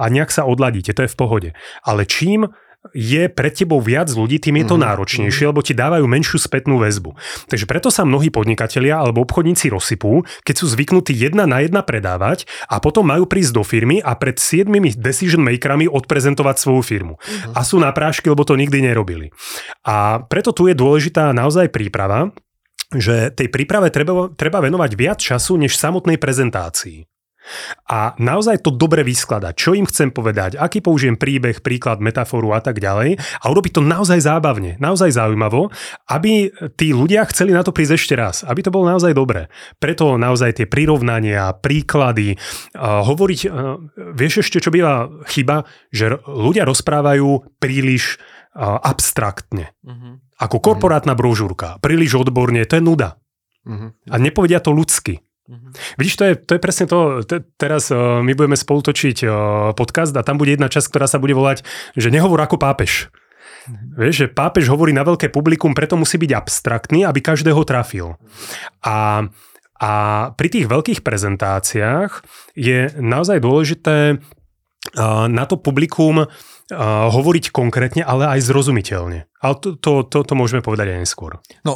a nejak sa odladíte, to je v pohode. Ale čím je pred tebou viac ľudí, tým je to náročnejšie, lebo ti dávajú menšiu spätnú väzbu. Takže preto sa mnohí podnikatelia alebo obchodníci rozsypú, keď sú zvyknutí 1 na 1 predávať a potom majú prísť do firmy a pred 7 decision makerami odprezentovať svoju firmu. A sú na prášky, lebo to nikdy nerobili. A preto tu je dôležitá naozaj príprava, že tej príprave treba venovať viac času než samotnej prezentácii. A naozaj to dobre vyskladať, čo im chcem povedať, aký použijem príbeh, príklad, metaforu a tak ďalej a urobiť to naozaj zábavne, naozaj zaujímavo, aby tí ľudia chceli na to prísť ešte raz, aby to bolo naozaj dobre. Preto naozaj tie prirovnania, príklady, hovoriť, vieš ešte, čo býva chyba, že ľudia rozprávajú príliš abstraktne. Ako korporátna brožúrka, príliš odborne, to je nuda. A nepovedia to ľudsky. Vidíš, to je presne to, teraz my budeme spolu točiť podcast a tam bude jedna časť, ktorá sa bude volať, že nehovor ako pápež. Vieš, že pápež hovorí na veľké publikum, preto musí byť abstraktný, aby každého trafil. A pri tých veľkých prezentáciách je naozaj dôležité na to publikum hovoriť konkrétne, ale aj zrozumiteľne. Ale to môžeme povedať aj neskôr. No,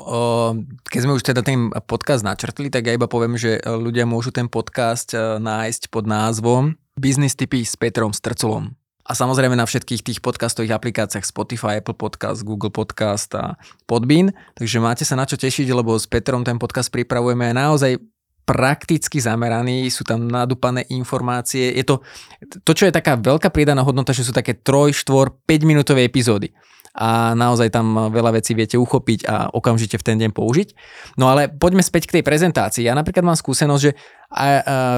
keď sme už teda ten podcast načrtli, tak ja iba poviem, že ľudia môžu ten podcast nájsť pod názvom Biznestypy s Petrom Strculom. A samozrejme na všetkých tých podcastových aplikáciách Spotify, Apple Podcast, Google Podcast a Podbean. Takže máte sa na čo tešiť, lebo s Petrom ten podcast pripravujeme aj naozaj prakticky zameraný, sú tam nadúpané informácie. Je to, čo je taká veľká pridaná hodnota, že sú také 3, 4, 5 minútové epizódy. A naozaj tam veľa vecí viete uchopiť a okamžite v ten deň použiť. No ale poďme späť k tej prezentácii. Ja napríklad mám skúsenosť, že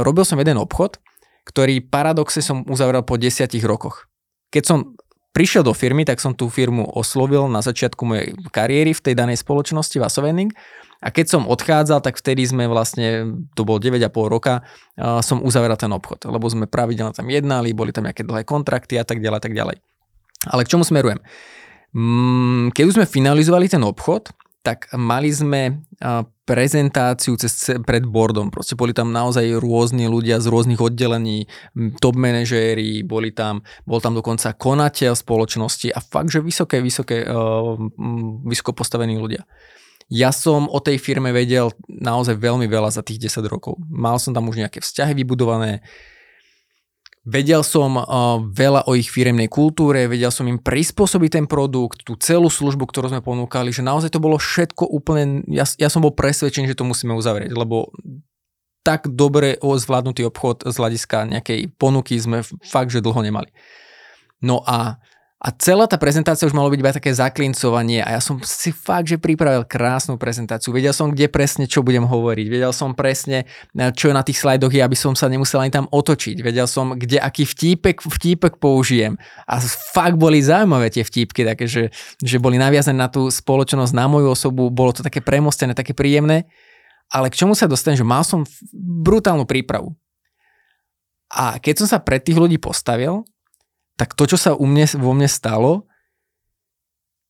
robil som jeden obchod, ktorý paradoxe som uzavrel po 10 rokoch. Keď som prišiel do firmy, tak som tú firmu oslovil na začiatku mojej kariéry v tej danej spoločnosti Vasovending, a keď som odchádzal, tak vtedy sme vlastne, to bolo 9,5 roka, som uzavrel ten obchod, lebo sme pravidelne tam jednali, boli tam nejaké dlhé kontrakty a tak ďalej, tak ďalej. Ale k čomu smerujem? Keď už sme finalizovali ten obchod, tak mali sme prezentáciu pred boardom. Proste boli tam naozaj rôzni ľudia z rôznych oddelení, top manažéri, bol tam dokonca konateľ spoločnosti a fakt, že vysoko postavení ľudia. Ja som o tej firme vedel naozaj veľmi veľa za tých 10 rokov. Mal som tam už nejaké vzťahy vybudované, vedel som veľa o ich firemnej kultúre, vedel som im prispôsobiť ten produkt, tú celú službu, ktorú sme ponúkali, že naozaj to bolo všetko úplne, ja som bol presvedčený, že to musíme uzavrieť, lebo tak dobre zvládnutý obchod z hľadiska nejakej ponuky sme fakt, že dlho nemali. No a celá tá prezentácia už malo byť iba také zaklincovanie a ja som si fakt, že pripravil krásnu prezentáciu. Vedel som, kde presne čo budem hovoriť, vedel som presne, čo na tých slajdoch je, aby som sa nemusel ani tam otočiť, vedel som, kde aký vtípek použijem, a fakt boli zaujímavé tie vtípky, také, že boli naviazané na tú spoločnosť, na moju osobu, bolo to také premostené, také príjemné, ale k čomu sa dostanem, že mal som brutálnu prípravu. A keď som sa pred tých ľudí postavil, tak to, čo sa vo mne stalo,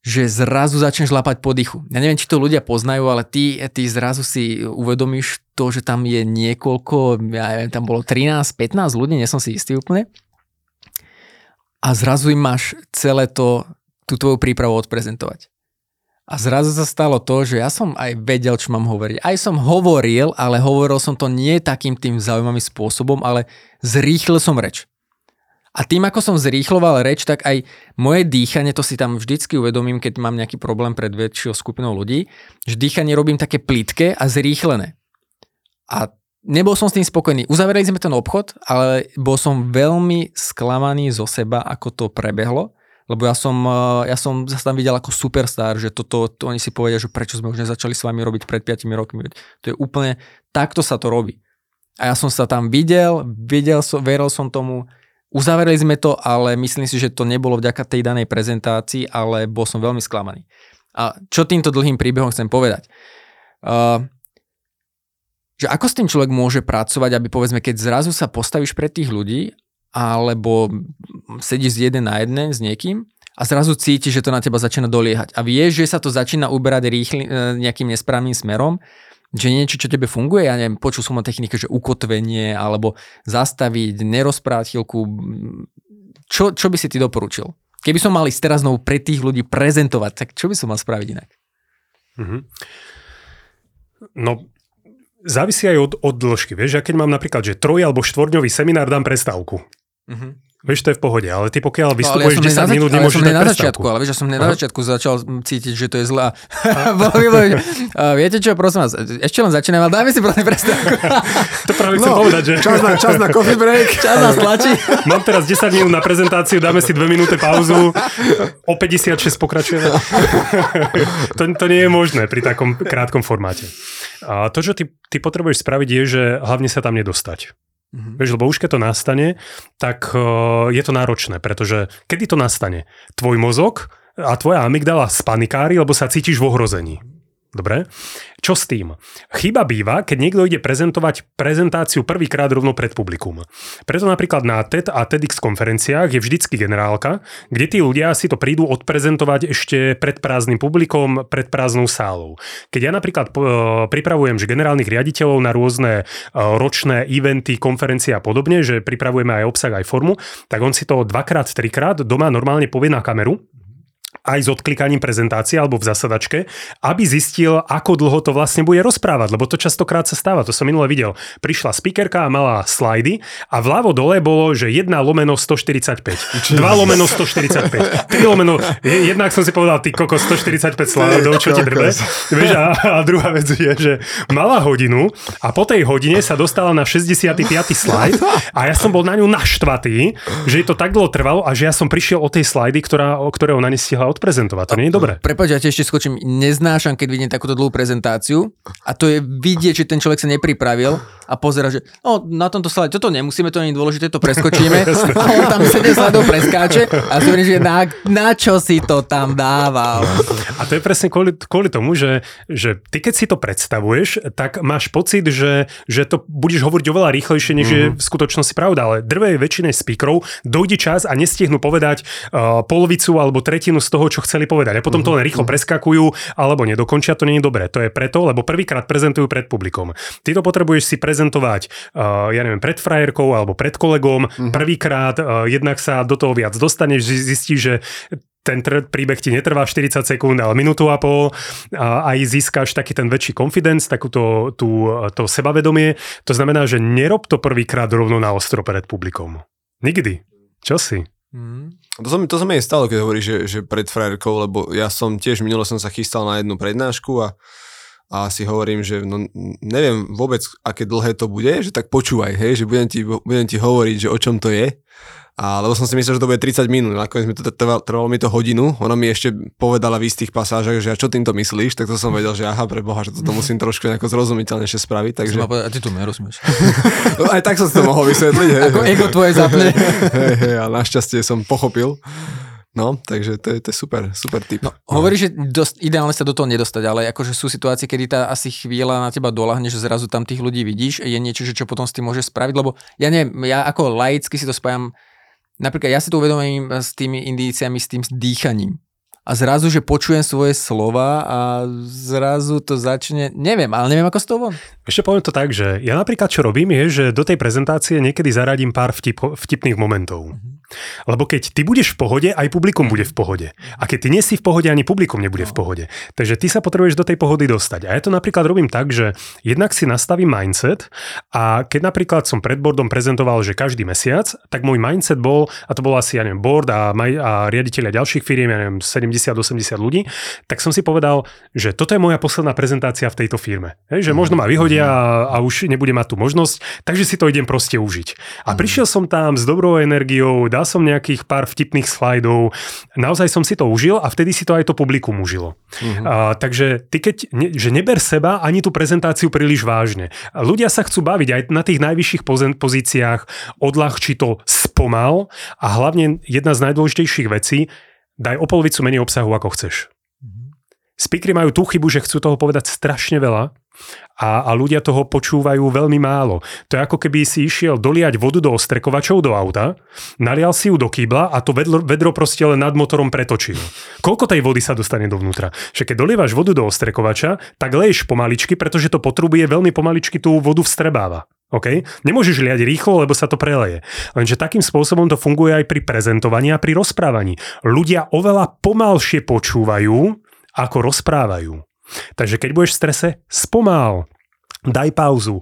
že zrazu začneš lapať po dychu. Ja neviem, či to ľudia poznajú, ale ty zrazu si uvedomíš to, že tam je niekoľko, ja neviem, tam bolo 13-15 ľudí, nie som si istý úplne. A zrazu im máš celé tú tvoju prípravu odprezentovať. A zrazu sa stalo to, že ja som aj vedel, čo mám hovoriť. Aj som hovoril, ale hovoril som to nie takým tým zaujímavým spôsobom, ale zrýchlil som reč. A tým, ako som zrýchloval reč, tak aj moje dýchanie, to si tam vždycky uvedomím, keď mám nejaký problém pred väčšou skupinou ľudí, že dýchanie robím také plitké a zrýchlené. A nebol som s tým spokojný. Uzavreli sme ten obchod, ale bol som veľmi sklamaný zo seba, ako to prebehlo, lebo ja som sa tam videl ako superstar, že to oni si povedia, že prečo sme už nezačali s vami robiť pred 5 rokmi. To je úplne, takto sa to robí. A ja som sa tam videl, veril som tomu. Uzavreli sme to, ale myslím si, že to nebolo vďaka tej danej prezentácii, ale bol som veľmi sklamaný. A čo týmto dlhým príbehom chcem povedať? Že ako s tým človek môže pracovať, aby povedzme, keď zrazu sa postavíš pred tých ľudí, alebo sedíš jeden na jeden s niekým a zrazu cítiš, že to na teba začína doliehať. A vieš, že sa to začína uberať nejakým nesprávnym smerom, že niečo, čo tebe funguje, ja neviem, počul som o technike, že ukotvenie, alebo zastaviť, nerozprávať chvíľku. Čo by si ty doporučil? Keby som mal ísť teraz znovu pre tých ľudí prezentovať, tak čo by som mal spraviť inak? Mm-hmm. No, závisí aj od dĺžky. Vieš, ja keď mám napríklad, že 3- alebo 4-dňový seminár, dám prestávku. Mhm. Vieš, to je v pohode, ale ty pokiaľ vystupuješ 10 minút, nemôžeš dať prestávku. Ale vieš, ja som na začiatku začal cítiť, že to je zlá. Viete čo, prosím vás, ešte len začíname, ale dáme si prosím prestávku. To práve chcem povedať, že... Čas na coffee break, čas nás tlačí. Mám teraz 10 minút na prezentáciu, dáme si 2 minúty pauzu, o 56 pokračujeme. To nie je možné pri takom krátkom formáte. A to, čo ty potrebuješ spraviť, je, že hlavne sa tam nedostať. Mm-hmm. Vieš, lebo už keď to nastane, tak je to náročné, pretože kedy to nastane? Tvoj mozog a tvoja amygdala spanikári, lebo sa cítiš v ohrození. Dobre? Čo s tým? Chyba býva, keď niekto ide prezentovať prezentáciu prvýkrát rovno pred publikum. Preto napríklad na TED a TEDx konferenciách je vždycky generálka, kde tí ľudia si to prídu odprezentovať ešte pred prázdnym publikom, pred prázdnou sálou. Keď ja napríklad pripravujem že generálnych riaditeľov na rôzne ročné eventy, konferencie a podobne, že pripravujeme aj obsah, aj formu, tak on si to 2x, 3x doma normálne povie na kameru aj s odklikaním prezentácie alebo v zasadačke, aby zistil, ako dlho to vlastne bude rozprávať, lebo to častokrát sa stáva, to som minule videl. Prišla speakerka a mala slajdy a vľavo dole bolo, že 1/145, 2/145, 3/... Jednak som si povedal, ty kokos, 145 slajdov, čo ti drbe? Vieš, a druhá vec je, že mala hodinu a po tej hodine sa dostala na 65. slajd a ja som bol na ňu naštvatý, že to tak dlho trvalo a že ja som prišiel o tej slajdy, ktoré ona nestihla odprezentovať. To nie je dobré. Prepáč, ja ti ešte skočím. Neznášam, keď vidím takúto dlhú prezentáciu a to je vidieť, že ten človek sa nepripravil a pozera, že no, na tomto slajde toto nemusíme, to nie je dôležité, to preskočíme. A on tam 7 slajdov preskáče a si hovorím, že na čo si to tam dával. A to je presne kvôli tomu, že ty keď si to predstavuješ, tak máš pocit, že to budeš hovoriť oveľa rýchlejšie, než je v skutočnosti pravda, ale drvej väčšine speakerov dojde čas a nestihnú povedať polovicu alebo tretinu z toho, čo chceli povedať. A potom to len rýchlo preskakujú alebo nedokončia, to nie je dobré. To je preto, lebo prvýkrát prezentujú pred publikom. Ty to potrebuješ si prezentovať, ja neviem, pred frajerkou alebo pred kolegom. Prvýkrát jednak sa do toho viac dostaneš, zistíš, že ten príbeh ti netrvá 40 sekúnd, ale minútu a pol. A aj získaš taký ten väčší confidence, takúto to sebavedomie. To znamená, že nerob to prvýkrát rovno na ostro pred publikom. Nikdy. Čo si? To sa mi aj stalo, keď hovoríš, že pred frajerkou, lebo ja som tiež minulo som sa chystal na jednu prednášku a si hovorím, že no, neviem vôbec, aké dlhé to bude, že tak počúvaj, hej, že budem ti hovoriť, že o čom to je. A lebo som si myslel, že to bude 30 minút, nakoniec mi to trvalo mi to hodinu, ona mi ešte povedala v istých pasážach, že a čo týmto myslíš, tak to som vedel, že aha, preboha, že toto musím trošku nejako zrozumiteľnejšie spraviť, takže... A ty tu nerozumieš. Aj tak som si to mohol vysvetliť, hej. Ako ego tvoje zapne. Hej, a našťastie som pochopil. No, takže to je super tip. No, hovoríš, že ideálne sa do toho nedostať, ale akože sú situácie, kedy tá asi chvíľa na teba doľahne, že zrazu tam tých ľudí vidíš, je niečo, že čo potom s tým môžeš spraviť, lebo ja neviem, ja ako laicky si to spájam. Napríklad ja si to uvedomím s tými indíciami, s tým dýchaním. A zrazu, že počujem svoje slova a zrazu to začne, neviem ako s toho. Ešte poviem to tak, že ja napríklad čo robím je, že do tej prezentácie niekedy zaradím pár vtipných momentov. Lebo keď ty budeš v pohode, aj publikum bude v pohode. A keď ty nie si v pohode, ani publikum nebude v pohode. Takže ty sa potrebuješ do tej pohody dostať. A ja to napríklad robím tak, že jednak si nastavím mindset a keď napríklad som pred boardom prezentoval, že každý mesiac, tak môj mindset bol, a to bol asi, ja neviem, board a riaditelia ďalších firiem, ja neviem, 70-80 ľudí, tak som si povedal, že toto je moja posledná prezentácia v tejto firme. Hej, že možno ma vyhodia a už nebude mať tú možnosť, takže si to idem proste užiť. A prišiel som tam s dobrou energiou, dal som nejakých pár vtipných slajdov. Naozaj som si to užil a vtedy si to aj to publikum užilo. Takže ty že neber seba ani tú prezentáciu príliš vážne. Ľudia sa chcú baviť aj na tých najvyšších pozíciách, odľahčí to spomal a hlavne jedna z najdôležitejších vecí, daj o polovicu menej obsahu, ako chceš. Speakery majú tú chybu, že chcú toho povedať strašne veľa a ľudia toho počúvajú veľmi málo. To je ako keby si išiel doliať vodu do ostrekovačov do auta, nalial si ju do kýbla a to vedro proste len nad motorom pretočilo. Koľko tej vody sa dostane dovnútra? Že keď dolievaš vodu do ostrekovača, tak leješ pomaličky, pretože to potrubie veľmi pomaličky tú vodu vstrebáva. OK? Nemôžeš liať rýchlo, lebo sa to preleje. Lenže takým spôsobom to funguje aj pri prezentovaní a pri rozprávaní. Ľudia oveľa pomalšie počúvajú, ako rozprávajú. Takže keď budeš v strese, spomál, daj pauzu,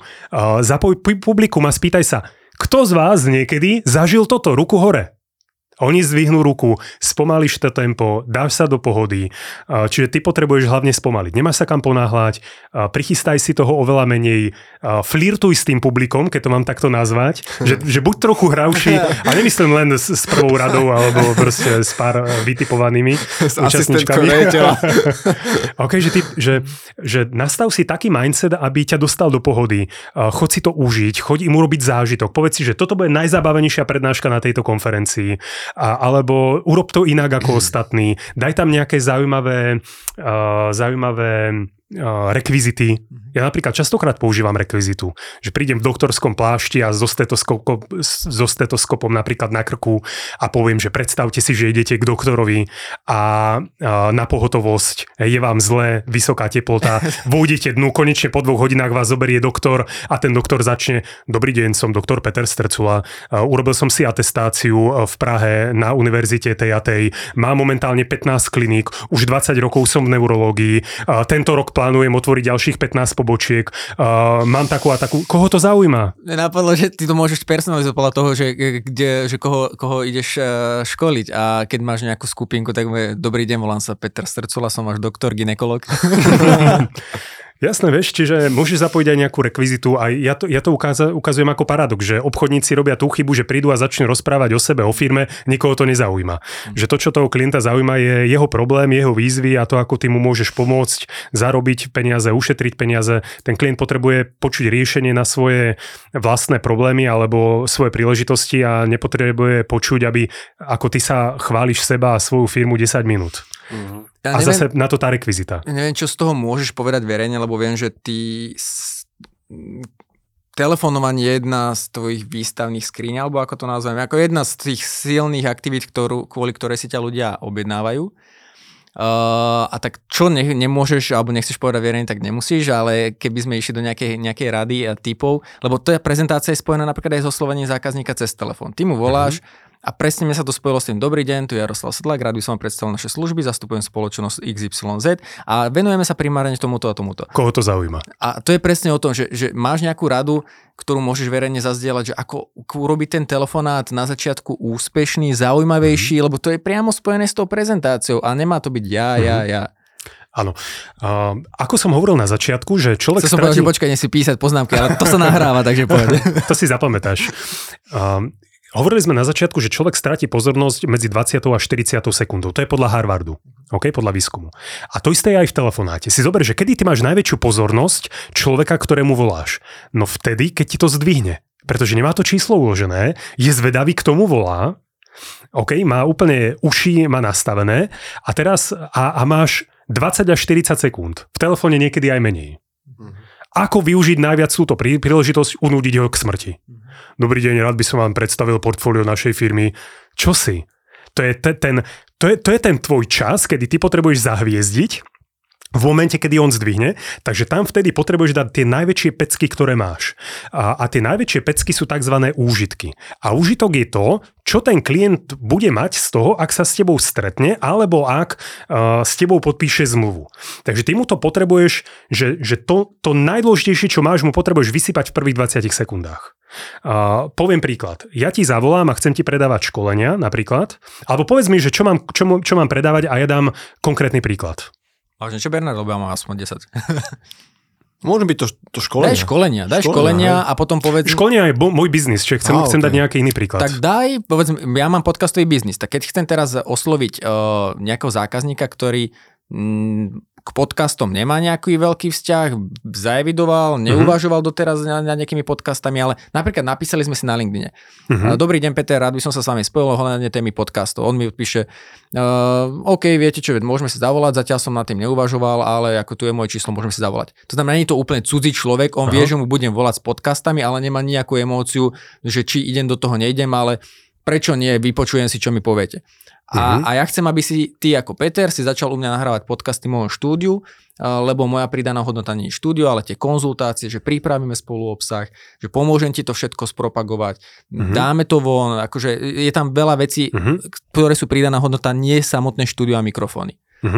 zapoj publikum a spýtaj sa, kto z vás niekedy zažil toto, ruku hore? Oni zdvihnú ruku, spomališ to tempo, dáš sa do pohody, čiže ty potrebuješ hlavne spomaliť. Nemáš sa kam ponáhľať, prichystaj si toho oveľa menej, flirtuj s tým publikom, keď to mám takto nazvať, že buď trochu hravší, a nemyslím len s prvou radou, alebo proste s pár vytipovanými účastničkami. Okay, že nastav si taký mindset, aby ťa dostal do pohody, choď si to užiť, choď im urobiť zážitok, povedz si, že toto bude najzabavenejšia prednáška na tejto konferencii. Alebo urob to inak ako ostatní. Daj tam nejaké zaujímavé rekvizity. Ja napríklad častokrát používam rekvizitu, že prídem v doktorskom plášti a so stetoskopom napríklad na krku a poviem, že predstavte si, že idete k doktorovi a na pohotovosť, je vám zle, vysoká teplota, vôjdete dnu, konečne po 2 hodinách vás zoberie doktor a ten doktor začne: dobrý deň, som doktor Peter Strcula, urobil som si atestáciu v Prahe na univerzite tej a tej, mám momentálne 15 kliník, už 20 rokov som v neurológii, tento rok plánujem otvoriť ďalších 15 pobočiek. Mám takú a takú. Koho to zaujíma? Napadlo, že ty to môžeš personalizovať podľa toho, že koho ideš školiť. A keď máš nejakú skupinku, tak dobrý deň, volám sa Peter Strcula, som váš doktor, gynekolog. Jasné, vieš, čiže môžeš zapojiť aj nejakú rekvizitu a ja to ukazujem ako paradox, že obchodníci robia tú chybu, že prídu a začnú rozprávať o sebe, o firme, nikoho to nezaujíma. Že to, čo toho klienta zaujíma, je jeho problém, jeho výzvy a to, ako ty mu môžeš pomôcť zarobiť peniaze, ušetriť peniaze. Ten klient potrebuje počuť riešenie na svoje vlastné problémy alebo svoje príležitosti a nepotrebuje počuť, aby ako ty sa chváliš seba a svoju firmu 10 minút. Mm-hmm. Ja neviem, a zase na to tá rekvizita. Neviem, čo z toho môžeš povedať verejne, lebo viem, že telefonovanie je jedna z tvojich výstavných skríň, alebo ako to nazveme, ako jedna z tých silných aktivít, kvôli ktoré si ťa ľudia objednávajú. A tak čo nemôžeš alebo nechceš povedať verejne, tak nemusíš, ale keby sme išli do nejakej rady a tipov, lebo tá prezentácia je spojená napríklad aj so oslovením zákazníka cez telefón. Ty mu voláš, a presne mi sa to spojilo s tým: dobrý deň, tu je Jaroslav Sedlák, rád by som vám predstavil naše služby, zastupujem spoločnosť XYZ a venujeme sa primárne tomuto a tomuto. Koho to zaujíma? A to je presne o tom, že máš nejakú radu, ktorú môžeš verejne zazdieľať, že ako urobiť ten telefonát na začiatku úspešný, zaujímavejší, lebo to je priamo spojené s tou prezentáciou a nemá to byť ja. Áno. Ako som hovoril na začiatku, že človek stratí... Počkaj, nech si písať poznámky, ale to sa nahráva, takže povedz. To si zapamätáš. Hovorili sme na začiatku, že človek stratí pozornosť medzi 20 a 40 sekundou. To je podľa Harvardu, okay? Podľa výskumu. A to isté je aj v telefonáte. Si zober, že kedy ty máš najväčšiu pozornosť človeka, ktorému voláš? No vtedy, keď ti to zdvihne. Pretože nemá to číslo uložené, je zvedavý, k tomu volá. Okay? Má úplne uši, má nastavené. A teraz a máš 20 až 40 sekúnd. V telefóne niekedy aj menej. Ako využiť najviac túto príležitosť, unúdiť ho k smrti? Dobrý deň, rád by som vám predstavil portfólio našej firmy. Čo si? To je ten tvoj čas, kedy ty potrebuješ zahviezdiť v momente, kedy on zdvihne. Takže tam vtedy potrebuješ dať tie najväčšie pecky, ktoré máš. A tie najväčšie pecky sú tzv. Úžitky. A úžitok je to, čo ten klient bude mať z toho, ak sa s tebou stretne, alebo ak s tebou podpíše zmluvu. Takže ty mu to potrebuješ, že to najdôležitejšie, čo máš, mu potrebuješ vysypať v prvých 20 sekundách. Poviem príklad. Ja ti zavolám a chcem ti predávať školenia, napríklad. Alebo povedz mi, že čo mám predávať a ja dám konkrétny príklad. Vážne, čo Bernard, lebo ja mám aspoň 10. Môže byť to školenia. Daj školenia a potom povedz... Školenia je môj biznis, čiže chcem dať nejaký iný príklad. Tak daj, povedz, ja mám podcastový biznis, tak keď chcem teraz osloviť nejakého zákazníka, ktorý k podcastom nemá nejaký veľký vzťah, zaevidoval, neuvažoval doteraz nad nejakými podcastami, ale napríklad napísali sme si na LinkedIne. Dobrý deň, Peter, rád by som sa s vami spojil ohľadne témy podcastov. On mi píše: OK, viete čo, môžeme si zavolať, zatiaľ som nad tým neuvažoval, ale ako tu je moje číslo, môžeme si zavolať. To znamená, nie je to úplne cudzí človek, on vie, že mu budem volať s podcastami, ale nemá nejakú emóciu, že či idem do toho, nejdem, ale prečo nie, vypočujem si, čo mi poviete. A ja chcem, aby si ty ako Peter si začal u mňa nahrávať podcasty v mojom štúdiu, lebo moja pridaná hodnota nie je štúdio, ale tie konzultácie, že pripravíme spolu obsah, že pomôžem ti to všetko spropagovať, dáme to von, akože je tam veľa vecí, ktoré sú pridaná hodnota, nie samotné štúdio a mikrofóny.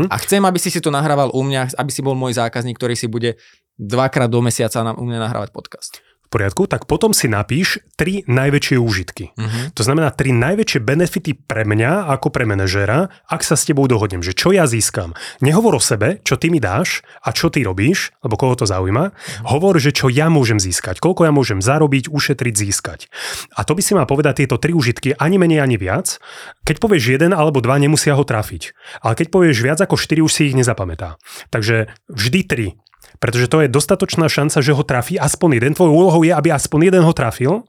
A chcem, aby si to nahrával u mňa, aby si bol môj zákazník, ktorý si bude 2x do mesiaca u mňa nahrávať podcast. V poriadku, tak potom si napíš 3 najväčšie úžitky. To znamená 3 najväčšie benefity pre mňa ako pre manažéra, ak sa s tebou dohodnem, že čo ja získam. Nehovor o sebe, čo ty mi dáš a čo ty robíš, lebo koho to zaujíma. Hovor, že čo ja môžem získať, koľko ja môžem zarobiť, ušetriť, získať. A to by si mal povedať tieto 3 úžitky, ani menej, ani viac. Keď povieš 1 alebo 2, nemusia ho trafiť. Ale keď povieš viac ako 4, už si ich nezapamätá. Takže vždy 3. Pretože to je dostatočná šanca, že ho trafí aspoň jeden. Tvojou úlohou je, aby aspoň jeden ho trafil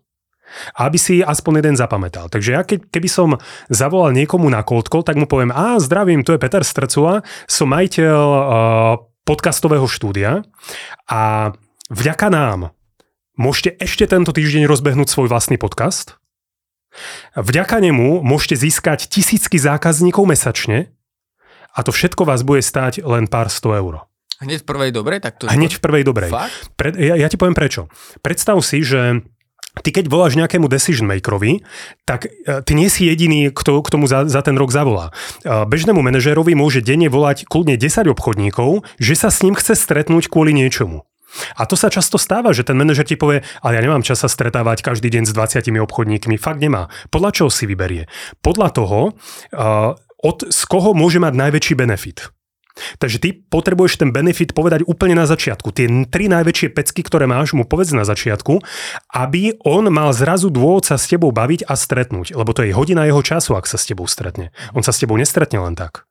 a aby si aspoň jeden zapamätal. Takže ja keby som zavolal niekomu na cold call, tak mu poviem: zdravím, tu je Peter Strcula, som majiteľ podcastového štúdia a vďaka nám môžete ešte tento týždeň rozbehnúť svoj vlastný podcast. Vďaka nemu môžete získať tisícky zákazníkov mesačne a to všetko vás bude stáť len pár 100 eur. Hneď v prvej dobrej? Hneď v prvej dobrej. Ja ti poviem prečo. Predstav si, že ty keď voláš nejakému decision makerovi, tak ty nie si jediný, kto k tomu za ten rok zavolá. Bežnému manažérovi môže denne volať kľudne 10 obchodníkov, že sa s ním chce stretnúť kvôli niečomu. A to sa často stáva, že ten manažer ti povie, ale ja nemám čas sa stretávať každý deň s 20 obchodníkmi. Fakt nemá. Podľa čoho si vyberie? Podľa toho, z koho môže mať najväčší benefit. Takže ty potrebuješ ten benefit povedať úplne na začiatku. Tie 3 najväčšie pecky, ktoré máš, mu povedz na začiatku, aby on mal zrazu dôvod sa s tebou baviť a stretnúť. Lebo to je hodina jeho času, ak sa s tebou stretne. On sa s tebou nestretne len tak.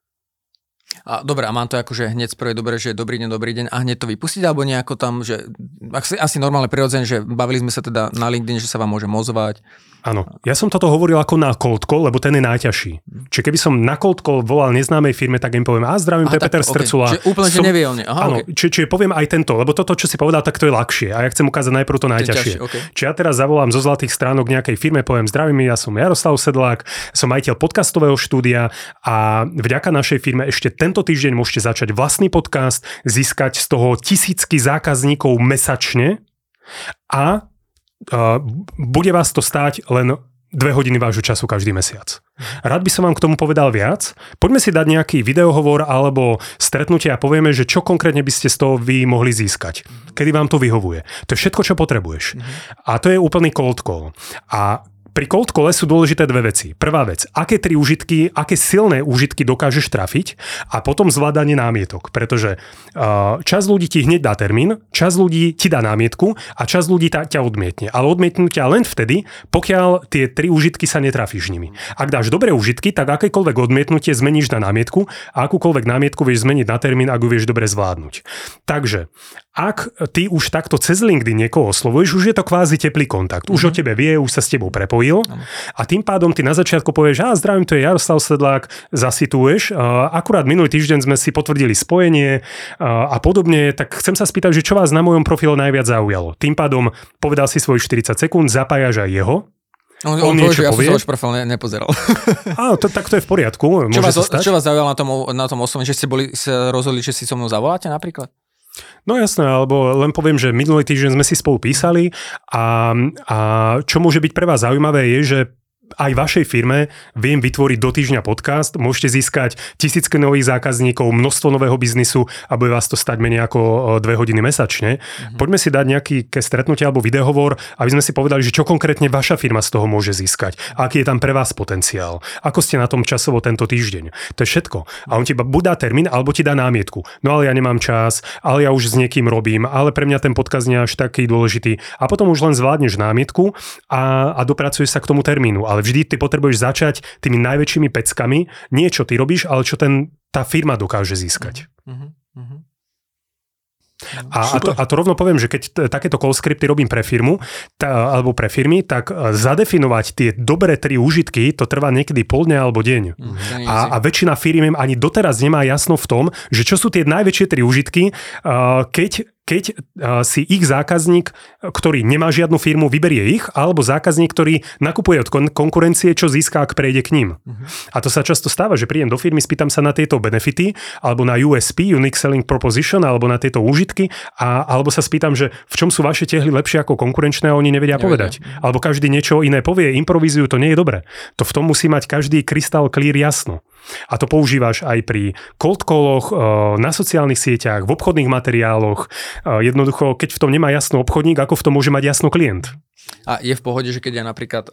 Dobre, a mám to akože hneď z prvej dobre, že dobrý deň a hneď to vypustiť, alebo nejako tam, že asi normálne prirodzene, že bavili sme sa teda na LinkedIn, že sa vám môžem ozvať. Áno, ja som toto hovoril ako na cold call, lebo ten je najťažší. Čiže keby som na cold call volal neznámej firme, tak im poviem, zdravím, to je Peter Strcula. Okay. Čiže úplne, že nevie o mne. Aha, áno, okay. Čiže poviem aj tento, lebo toto, čo si povedal, tak to je ľahšie a ja chcem ukázať najprv to najťažšie. Okay. Čiže ja teraz zavolám zo zlatých stránok nejakej firme, poviem, zdravím, ja som Jaroslav Sedlák, som majiteľ podcastového štúdia a vďaka našej firme ešte tento týždeň môžete začať vlastný podcast, získať z toho tisícky zákazníkov mesačne a bude vás to stáť len 2 hodiny vášho času každý mesiac. Rád by som vám k tomu povedal viac. Poďme si dať nejaký videohovor alebo stretnutie a povieme, že čo konkrétne by ste z toho vy mohli získať. Kedy vám to vyhovuje. To je všetko, čo potrebuješ. A to je úplný cold call. A pri cold call sú dôležité dve veci. Prvá vec, aké 3 úžitky, aké silné úžitky dokážeš trafiť a potom zvládanie námietok, pretože čas ľudí ti hneď dá termín, čas ľudí ti dá námietku a čas ľudí ťa odmietne. Ale odmietnú ťa len vtedy, pokiaľ tie 3 úžitky sa netrafíš nimi. Ak dáš dobré úžitky, tak akékoľvek odmietnutie zmeníš na námietku a akúkoľvek námietku vieš zmeniť na termín, ak ju vieš dobre zvládnuť. Takže ak ty už takto cez LinkedIn niekoho oslovuješ, už je to kvázi teplý kontakt. Už o tebe vie, už sa s tebou prepojil. A tým pádom ty na začiatku povieš: zdravím, to je Jaroslav Sedlák, zasituješ. Akurát minulý týždeň sme si potvrdili spojenie a podobne, tak chcem sa spýtať, že čo vás na mojom profile najviac zaujalo. Tým pádom povedal si svoj 40 sekúnd, zapájaš aj jeho. On niečo povie. Ja som sa váš profil nepozeral. Áno, tak to je v poriadku. Čo vás zaujalo na tom osobne, že ste boli rozhodli, že si so mnou zavoláte napríklad? No jasné, alebo len poviem, že minulý týždeň sme si spolu písali a čo môže byť pre vás zaujímavé je, že aj vašej firme viem vytvoriť do týždňa podcast, môžete získať tisícky nových zákazníkov, množstvo nového biznisu a bude vás to stať menej ako 2 hodiny mesačne. Poďme si dať nejaké stretnutie alebo videohovor, aby sme si povedali, že čo konkrétne vaša firma z toho môže získať, aký je tam pre vás potenciál, ako ste na tom časovo tento týždeň. To je všetko. A on ti buď dá termín, alebo ti dá námietku. No ale ja nemám čas, ale ja už s niekým robím, ale pre mňa ten podcast nie je až taký dôležitý. A potom už len zvládneš námietku a dopracuješ sa k tomu termínu. Ale vždy ty potrebuješ začať tými najväčšími peckami, nie čo ty robíš, ale čo tá firma dokáže získať. A to rovno poviem, že keď takéto call scripty robím pre firmu, alebo pre firmy, tak zadefinovať tie dobré 3 úžitky, to trvá niekedy pol dňa alebo deň. A väčšina firiem ani doteraz nemá jasno v tom, že čo sú tie najväčšie 3 úžitky, keď si ich zákazník, ktorý nemá žiadnu firmu, vyberie ich, alebo zákazník, ktorý nakupuje od konkurencie, čo získa, ak prejde k ním. A to sa často stáva, že prídem do firmy, spýtam sa na tieto benefity, alebo na USP, Unique Selling Proposition, alebo na tieto úžitky, alebo sa spýtam, že v čom sú vaše tehly lepšie ako konkurenčné a oni nevedia povedať. Alebo každý niečo iné povie, improvizujú, to nie je dobré. To v tom musí mať každý crystal clear jasno. A to používaš aj pri cold calloch, na sociálnych sieťach, v obchodných materiáloch. Jednoducho, keď v tom nemá jasno obchodník, ako v tom môže mať jasno klient. A je v pohode, že keď ja napríklad,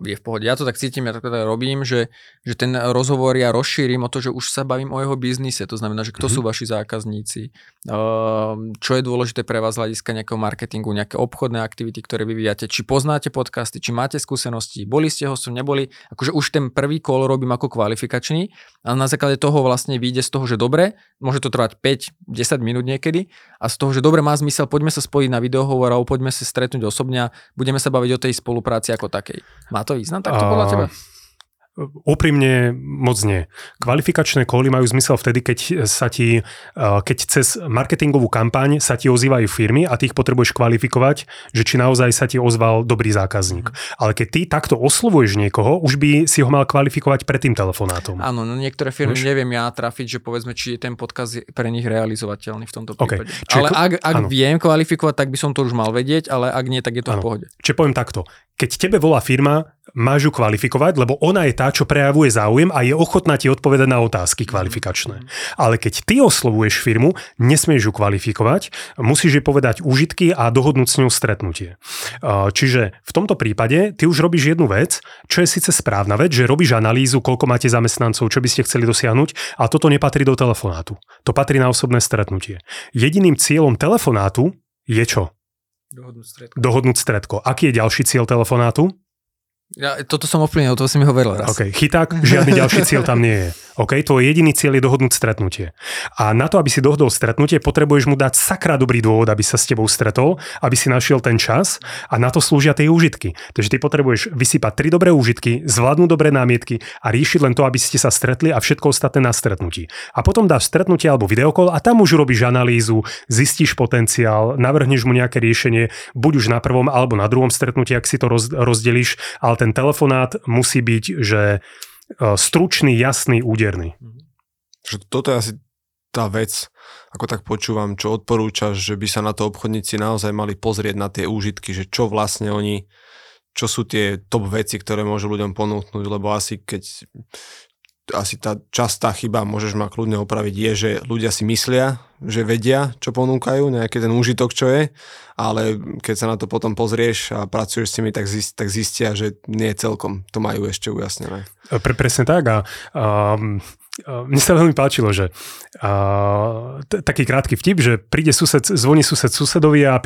je v pohode, ja to tak cítim, ja to teda robím, že ten rozhovor ja rozšírim o to, že už sa bavím o jeho biznise, to znamená, že kto sú vaši zákazníci, čo je dôležité pre vás z hľadiska nejakého marketingu, nejaké obchodné aktivity, ktoré vyvíjate, či poznáte podcasty, či máte skúsenosti, boli ste hostom, neboli, akože už ten prvý call robím ako kvalifikačný a na základe toho vlastne vyjde z toho, že dobre, môže to trvať 5-10 minút niekedy a z toho, že dobre, má zmysel, poďme sa spojiť na videohovor alebo poďme sa stretnúť osobne. Budeme sa baviť o tej spolupráci ako takej. Má to význam takto podľa teba? Úprimne moc nie. Kvalifikačné koly majú zmysel vtedy, keď cez marketingovú kampaň sa ti ozývajú firmy a ty ich potrebuješ kvalifikovať, že či naozaj sa ti ozval dobrý zákazník. Ale keď ty takto oslovuješ niekoho, už by si ho mal kvalifikovať pred tým telefonátom. Áno, no niektoré firmy neviem ja trafiť, že povedzme, či je ten podcast pre nich realizovateľný v tomto prípade. Okay. Ale ak viem kvalifikovať, tak by som to už mal vedieť, ale ak nie, tak je to v pohode. Čiže poviem takto. Keď tebe volá firma, máš ju kvalifikovať, lebo ona je tá, čo prejavuje záujem a je ochotná ti odpovedať na otázky kvalifikačné. Ale keď ty oslovuješ firmu, nesmieš ju kvalifikovať, musíš jej povedať úžitky a dohodnúť s ňou stretnutie. Čiže v tomto prípade ty už robíš jednu vec, čo je síce správna vec, že robíš analýzu, koľko máte zamestnancov, čo by ste chceli dosiahnuť, a toto nepatrí do telefonátu. To patrí na osobné stretnutie. Jediným cieľom telefonátu je čo? Dohodnúť stredko. Aký je ďalší cieľ telefonátu? Ja, toto som ovplyvnil, to si mi hovoril raz. OK, chyták, žiadny ďalší cieľ tam nie je. OK, tvoj jediný cieľ je dohodnúť stretnutie. A na to, aby si dohodol stretnutie, potrebuješ mu dať sakra dobrý dôvod, aby sa s tebou stretol, aby si našiel ten čas, a na to slúžia tie úžitky. Takže ty potrebuješ vysypať 3 dobré úžitky, zvládnuť dobré námietky a riešiť len to, aby ste sa stretli, a všetko ostatné na stretnutí. A potom dáš stretnutie alebo videokol a tam už robíš analýzu, zistíš potenciál, navrhneš mu nejaké riešenie, buď už na prvom alebo na druhom stretnutí, ak si to rozdelíš. Ten telefonát musí byť, že stručný, jasný, úderný. Toto je asi tá vec, ako tak počúvam, čo odporúčaš, že by sa na to obchodníci naozaj mali pozrieť na tie úžitky, že čo vlastne oni, čo sú tie top veci, ktoré môžu ľuďom ponúknuť, lebo asi tá častá chyba, môžeš ma kľudne opraviť, je, že ľudia si myslia, že vedia, čo ponúkajú, nejaký ten úžitok, čo je, ale keď sa na to potom pozrieš a pracuješ s nimi, tak zistia, že nie celkom. To majú ešte ujasnené. Presne tak. Mne sa veľmi páčilo, že taký krátky vtip, že príde sused, zvoní sused susedovi a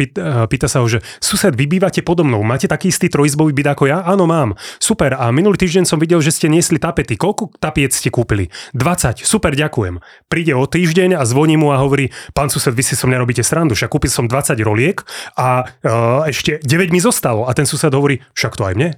pýta sa ho, že sused, vy bývate podo mnou, máte taký istý trojizbový byt ako ja? Áno, mám. Super, a minulý týždeň som videl, že ste niesli tapety. Koľko tapiet ste kúpili? 20. Super, ďakujem. Príde o týždeň a zvoní mu a hovorí, pán sused, vy si som nerobíte srandu, však kúpil som 20 roliek a ešte 9 mi zostalo. A ten sused hovorí, však to aj mne.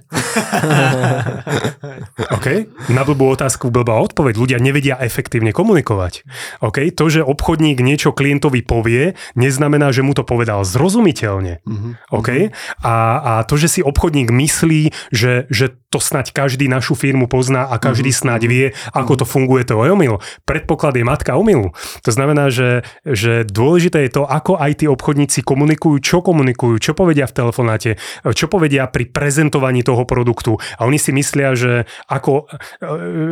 OK, na blbú otázku blbá odpoveď. Ľudia vedia efektívne komunikovať. Okay? To, že obchodník niečo klientovi povie, neznamená, že mu to povedal zrozumiteľne. Okay? A to, že si obchodník myslí, že to snáď každý našu firmu pozná a každý snáď vie, ako to funguje, to je omyl. Predpoklad je matka omylu. To znamená, že dôležité je to, ako aj tí obchodníci komunikujú, čo povedia v telefonáte, čo povedia pri prezentovaní toho produktu. A oni si myslia, že ako...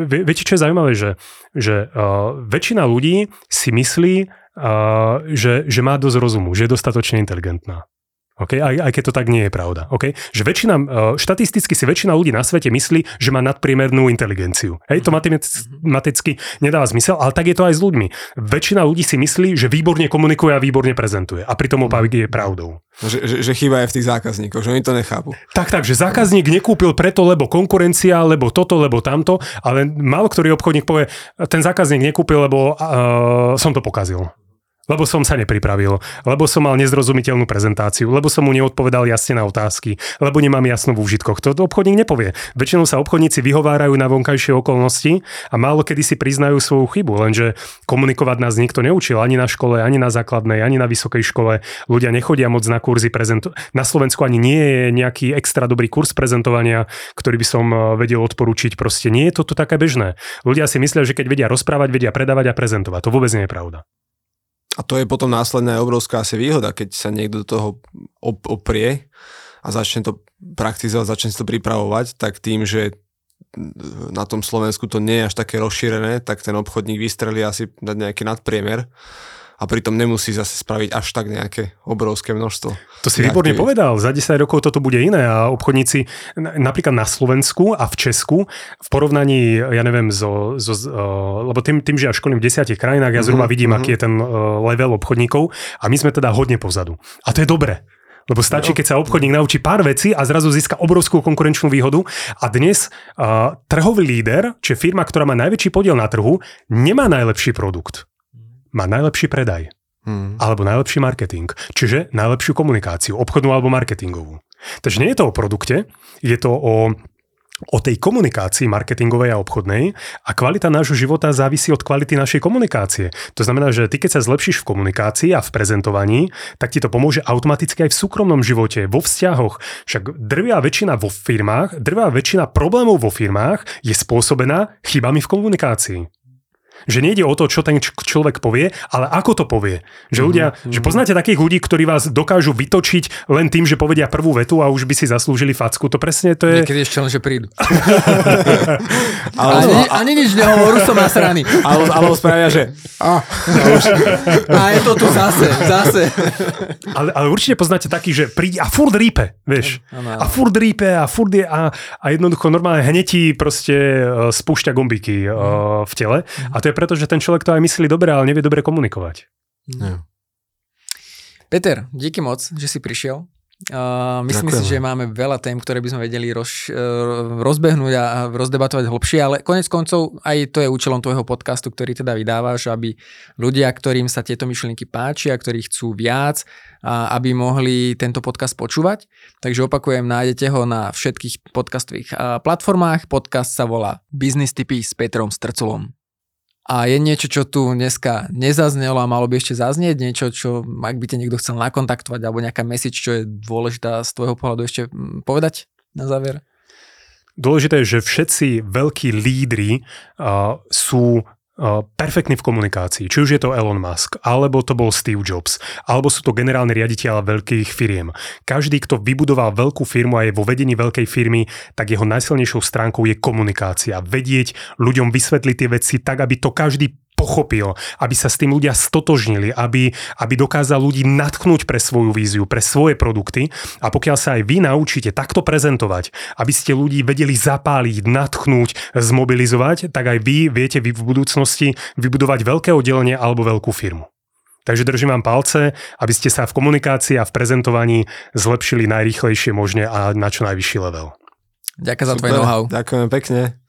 Viete, čo je zaujímavé, že väčšina ľudí si myslí, že má dosť rozumu, že je dostatočne inteligentná. Okay? Aj keď to tak nie je pravda. Okay? Že štatisticky si väčšina ľudí na svete myslí, že má nadpriemernú inteligenciu. Hej? To matematicky nedáva zmysel, ale tak je to aj s ľuďmi. Väčšina ľudí si myslí, že výborne komunikuje a výborne prezentuje. A pritom opak je pravdou. Že chýba je v tých zákazníkoch, že oni to nechápu. Tak, že zákazník nekúpil preto, lebo konkurencia, lebo toto, lebo tamto, ale málo ktorý obchodník povie, ten zákazník nekúpil, lebo som to pokazil. Lebo som sa nepripravil, lebo som mal nezrozumiteľnú prezentáciu, lebo som mu neodpovedal jasne na otázky, lebo nemám jasno v úžitkoch. To obchodník nepovie. Väčšinou sa obchodníci vyhovárajú na vonkajšie okolnosti a málo kedy si priznajú svoju chybu, lenže komunikovať nás nikto neučil, ani na škole, ani na základnej, ani na vysokej škole. Ľudia nechodia moc na kurzy na Slovensku ani nie je nejaký extra dobrý kurz prezentovania, ktorý by som vedel odporučiť. Proste nie je to také bežné. Ľudia si myslia, že keď vedia rozprávať, vedia predávať a prezentovať. To vôbec nie je pravda. A to je potom následná aj obrovská asi výhoda, keď sa niekto do toho oprie a začne to praktizovať, začne si to pripravovať, tak tým, že na tom Slovensku to nie je až také rozšírené, tak ten obchodník vystrelí asi na nejaký nadpriemer a pritom nemusí zase spraviť až tak nejaké obrovské množstvo. To si výborne povedal, za 10 rokov toto bude iné a obchodníci napríklad na Slovensku a v Česku v porovnaní, ja neviem, lebo tým, že ja školím v 10 krajinách, ja zhruba vidím, aký je ten level obchodníkov a my sme teda hodne pozadu. A to je dobre. Lebo stačí, keď sa obchodník naučí pár vecí a zrazu získa obrovskú konkurenčnú výhodu. A dnes trhový líder, čiže firma, ktorá má najväčší podiel na trhu, nemá najlepší produkt. Má najlepší predaj. Alebo najlepší marketing. Čiže najlepšiu komunikáciu, obchodnú alebo marketingovú. Takže nie je to o produkte, je to o o tej komunikácii marketingovej a obchodnej a kvalita nášho života závisí od kvality našej komunikácie. To znamená, že ty keď sa zlepšíš v komunikácii a v prezentovaní, tak ti to pomôže automaticky aj v súkromnom živote, vo vzťahoch. Však drvivá väčšina problémov vo firmách je spôsobená chybami v komunikácii. Že nejde o to, čo ten človek povie, ale ako to povie. Že ľudia, že poznáte takých ľudí, ktorí vás dokážu vytočiť len tým, že povedia prvú vetu a už by si zaslúžili facku. To presne to je... Niekedy ešte len, že prídu. Ani nič nehovoru, som nasraný. Alebo spravia, že... A je to tu zase. Ale určite poznáte taký, že príde a furt rípe, vieš. A furt rípe a jednoducho normálne hneď ti proste spúšťa gombíky v tele. A to je preto, že ten človek to aj myslí dobre, ale nevie dobre komunikovať. No. Peter, díky moc, že si prišiel. Myslím si, že máme veľa tém, ktoré by sme vedeli rozbehnúť a rozdebatovať hlbšie, ale konec koncov aj to je účelom tvojho podcastu, ktorý teda vydávaš, aby ľudia, ktorým sa tieto myšlienky páčia, ktorí chcú viac, aby mohli tento podcast počúvať. Takže opakujem, nájdete ho na všetkých podcastových platformách. Podcast sa volá Biznestypy s Petrom Strculom. A je niečo, čo tu dneska nezaznelo a malo by ešte zaznieť, niečo, čo ak by te niekto chcel nakontaktovať, alebo nejaká message, čo je dôležitá z tvojho pohľadu ešte povedať na záver? Dôležité je, že všetci veľkí lídri sú perfektní v komunikácii. Či už je to Elon Musk, alebo to bol Steve Jobs, alebo sú to generálni riaditelia veľkých firiem. Každý, kto vybudoval veľkú firmu a je vo vedení veľkej firmy, tak jeho najsilnejšou stránkou je komunikácia. Vedieť ľuďom vysvetliť tie veci tak, aby to každý pochopil, aby sa s tým ľudia stotožnili, aby dokázal ľudí natknúť pre svoju víziu, pre svoje produkty a pokiaľ sa aj vy naučíte takto prezentovať, aby ste ľudí vedeli zapáliť, natknúť, zmobilizovať, tak aj vy viete v budúcnosti vybudovať veľké oddelenie alebo veľkú firmu. Takže držím vám palce, aby ste sa v komunikácii a v prezentovaní zlepšili najrýchlejšie možne a na čo najvyšší level. Ďakujem za tvoj know-how. Ďakujem pekne.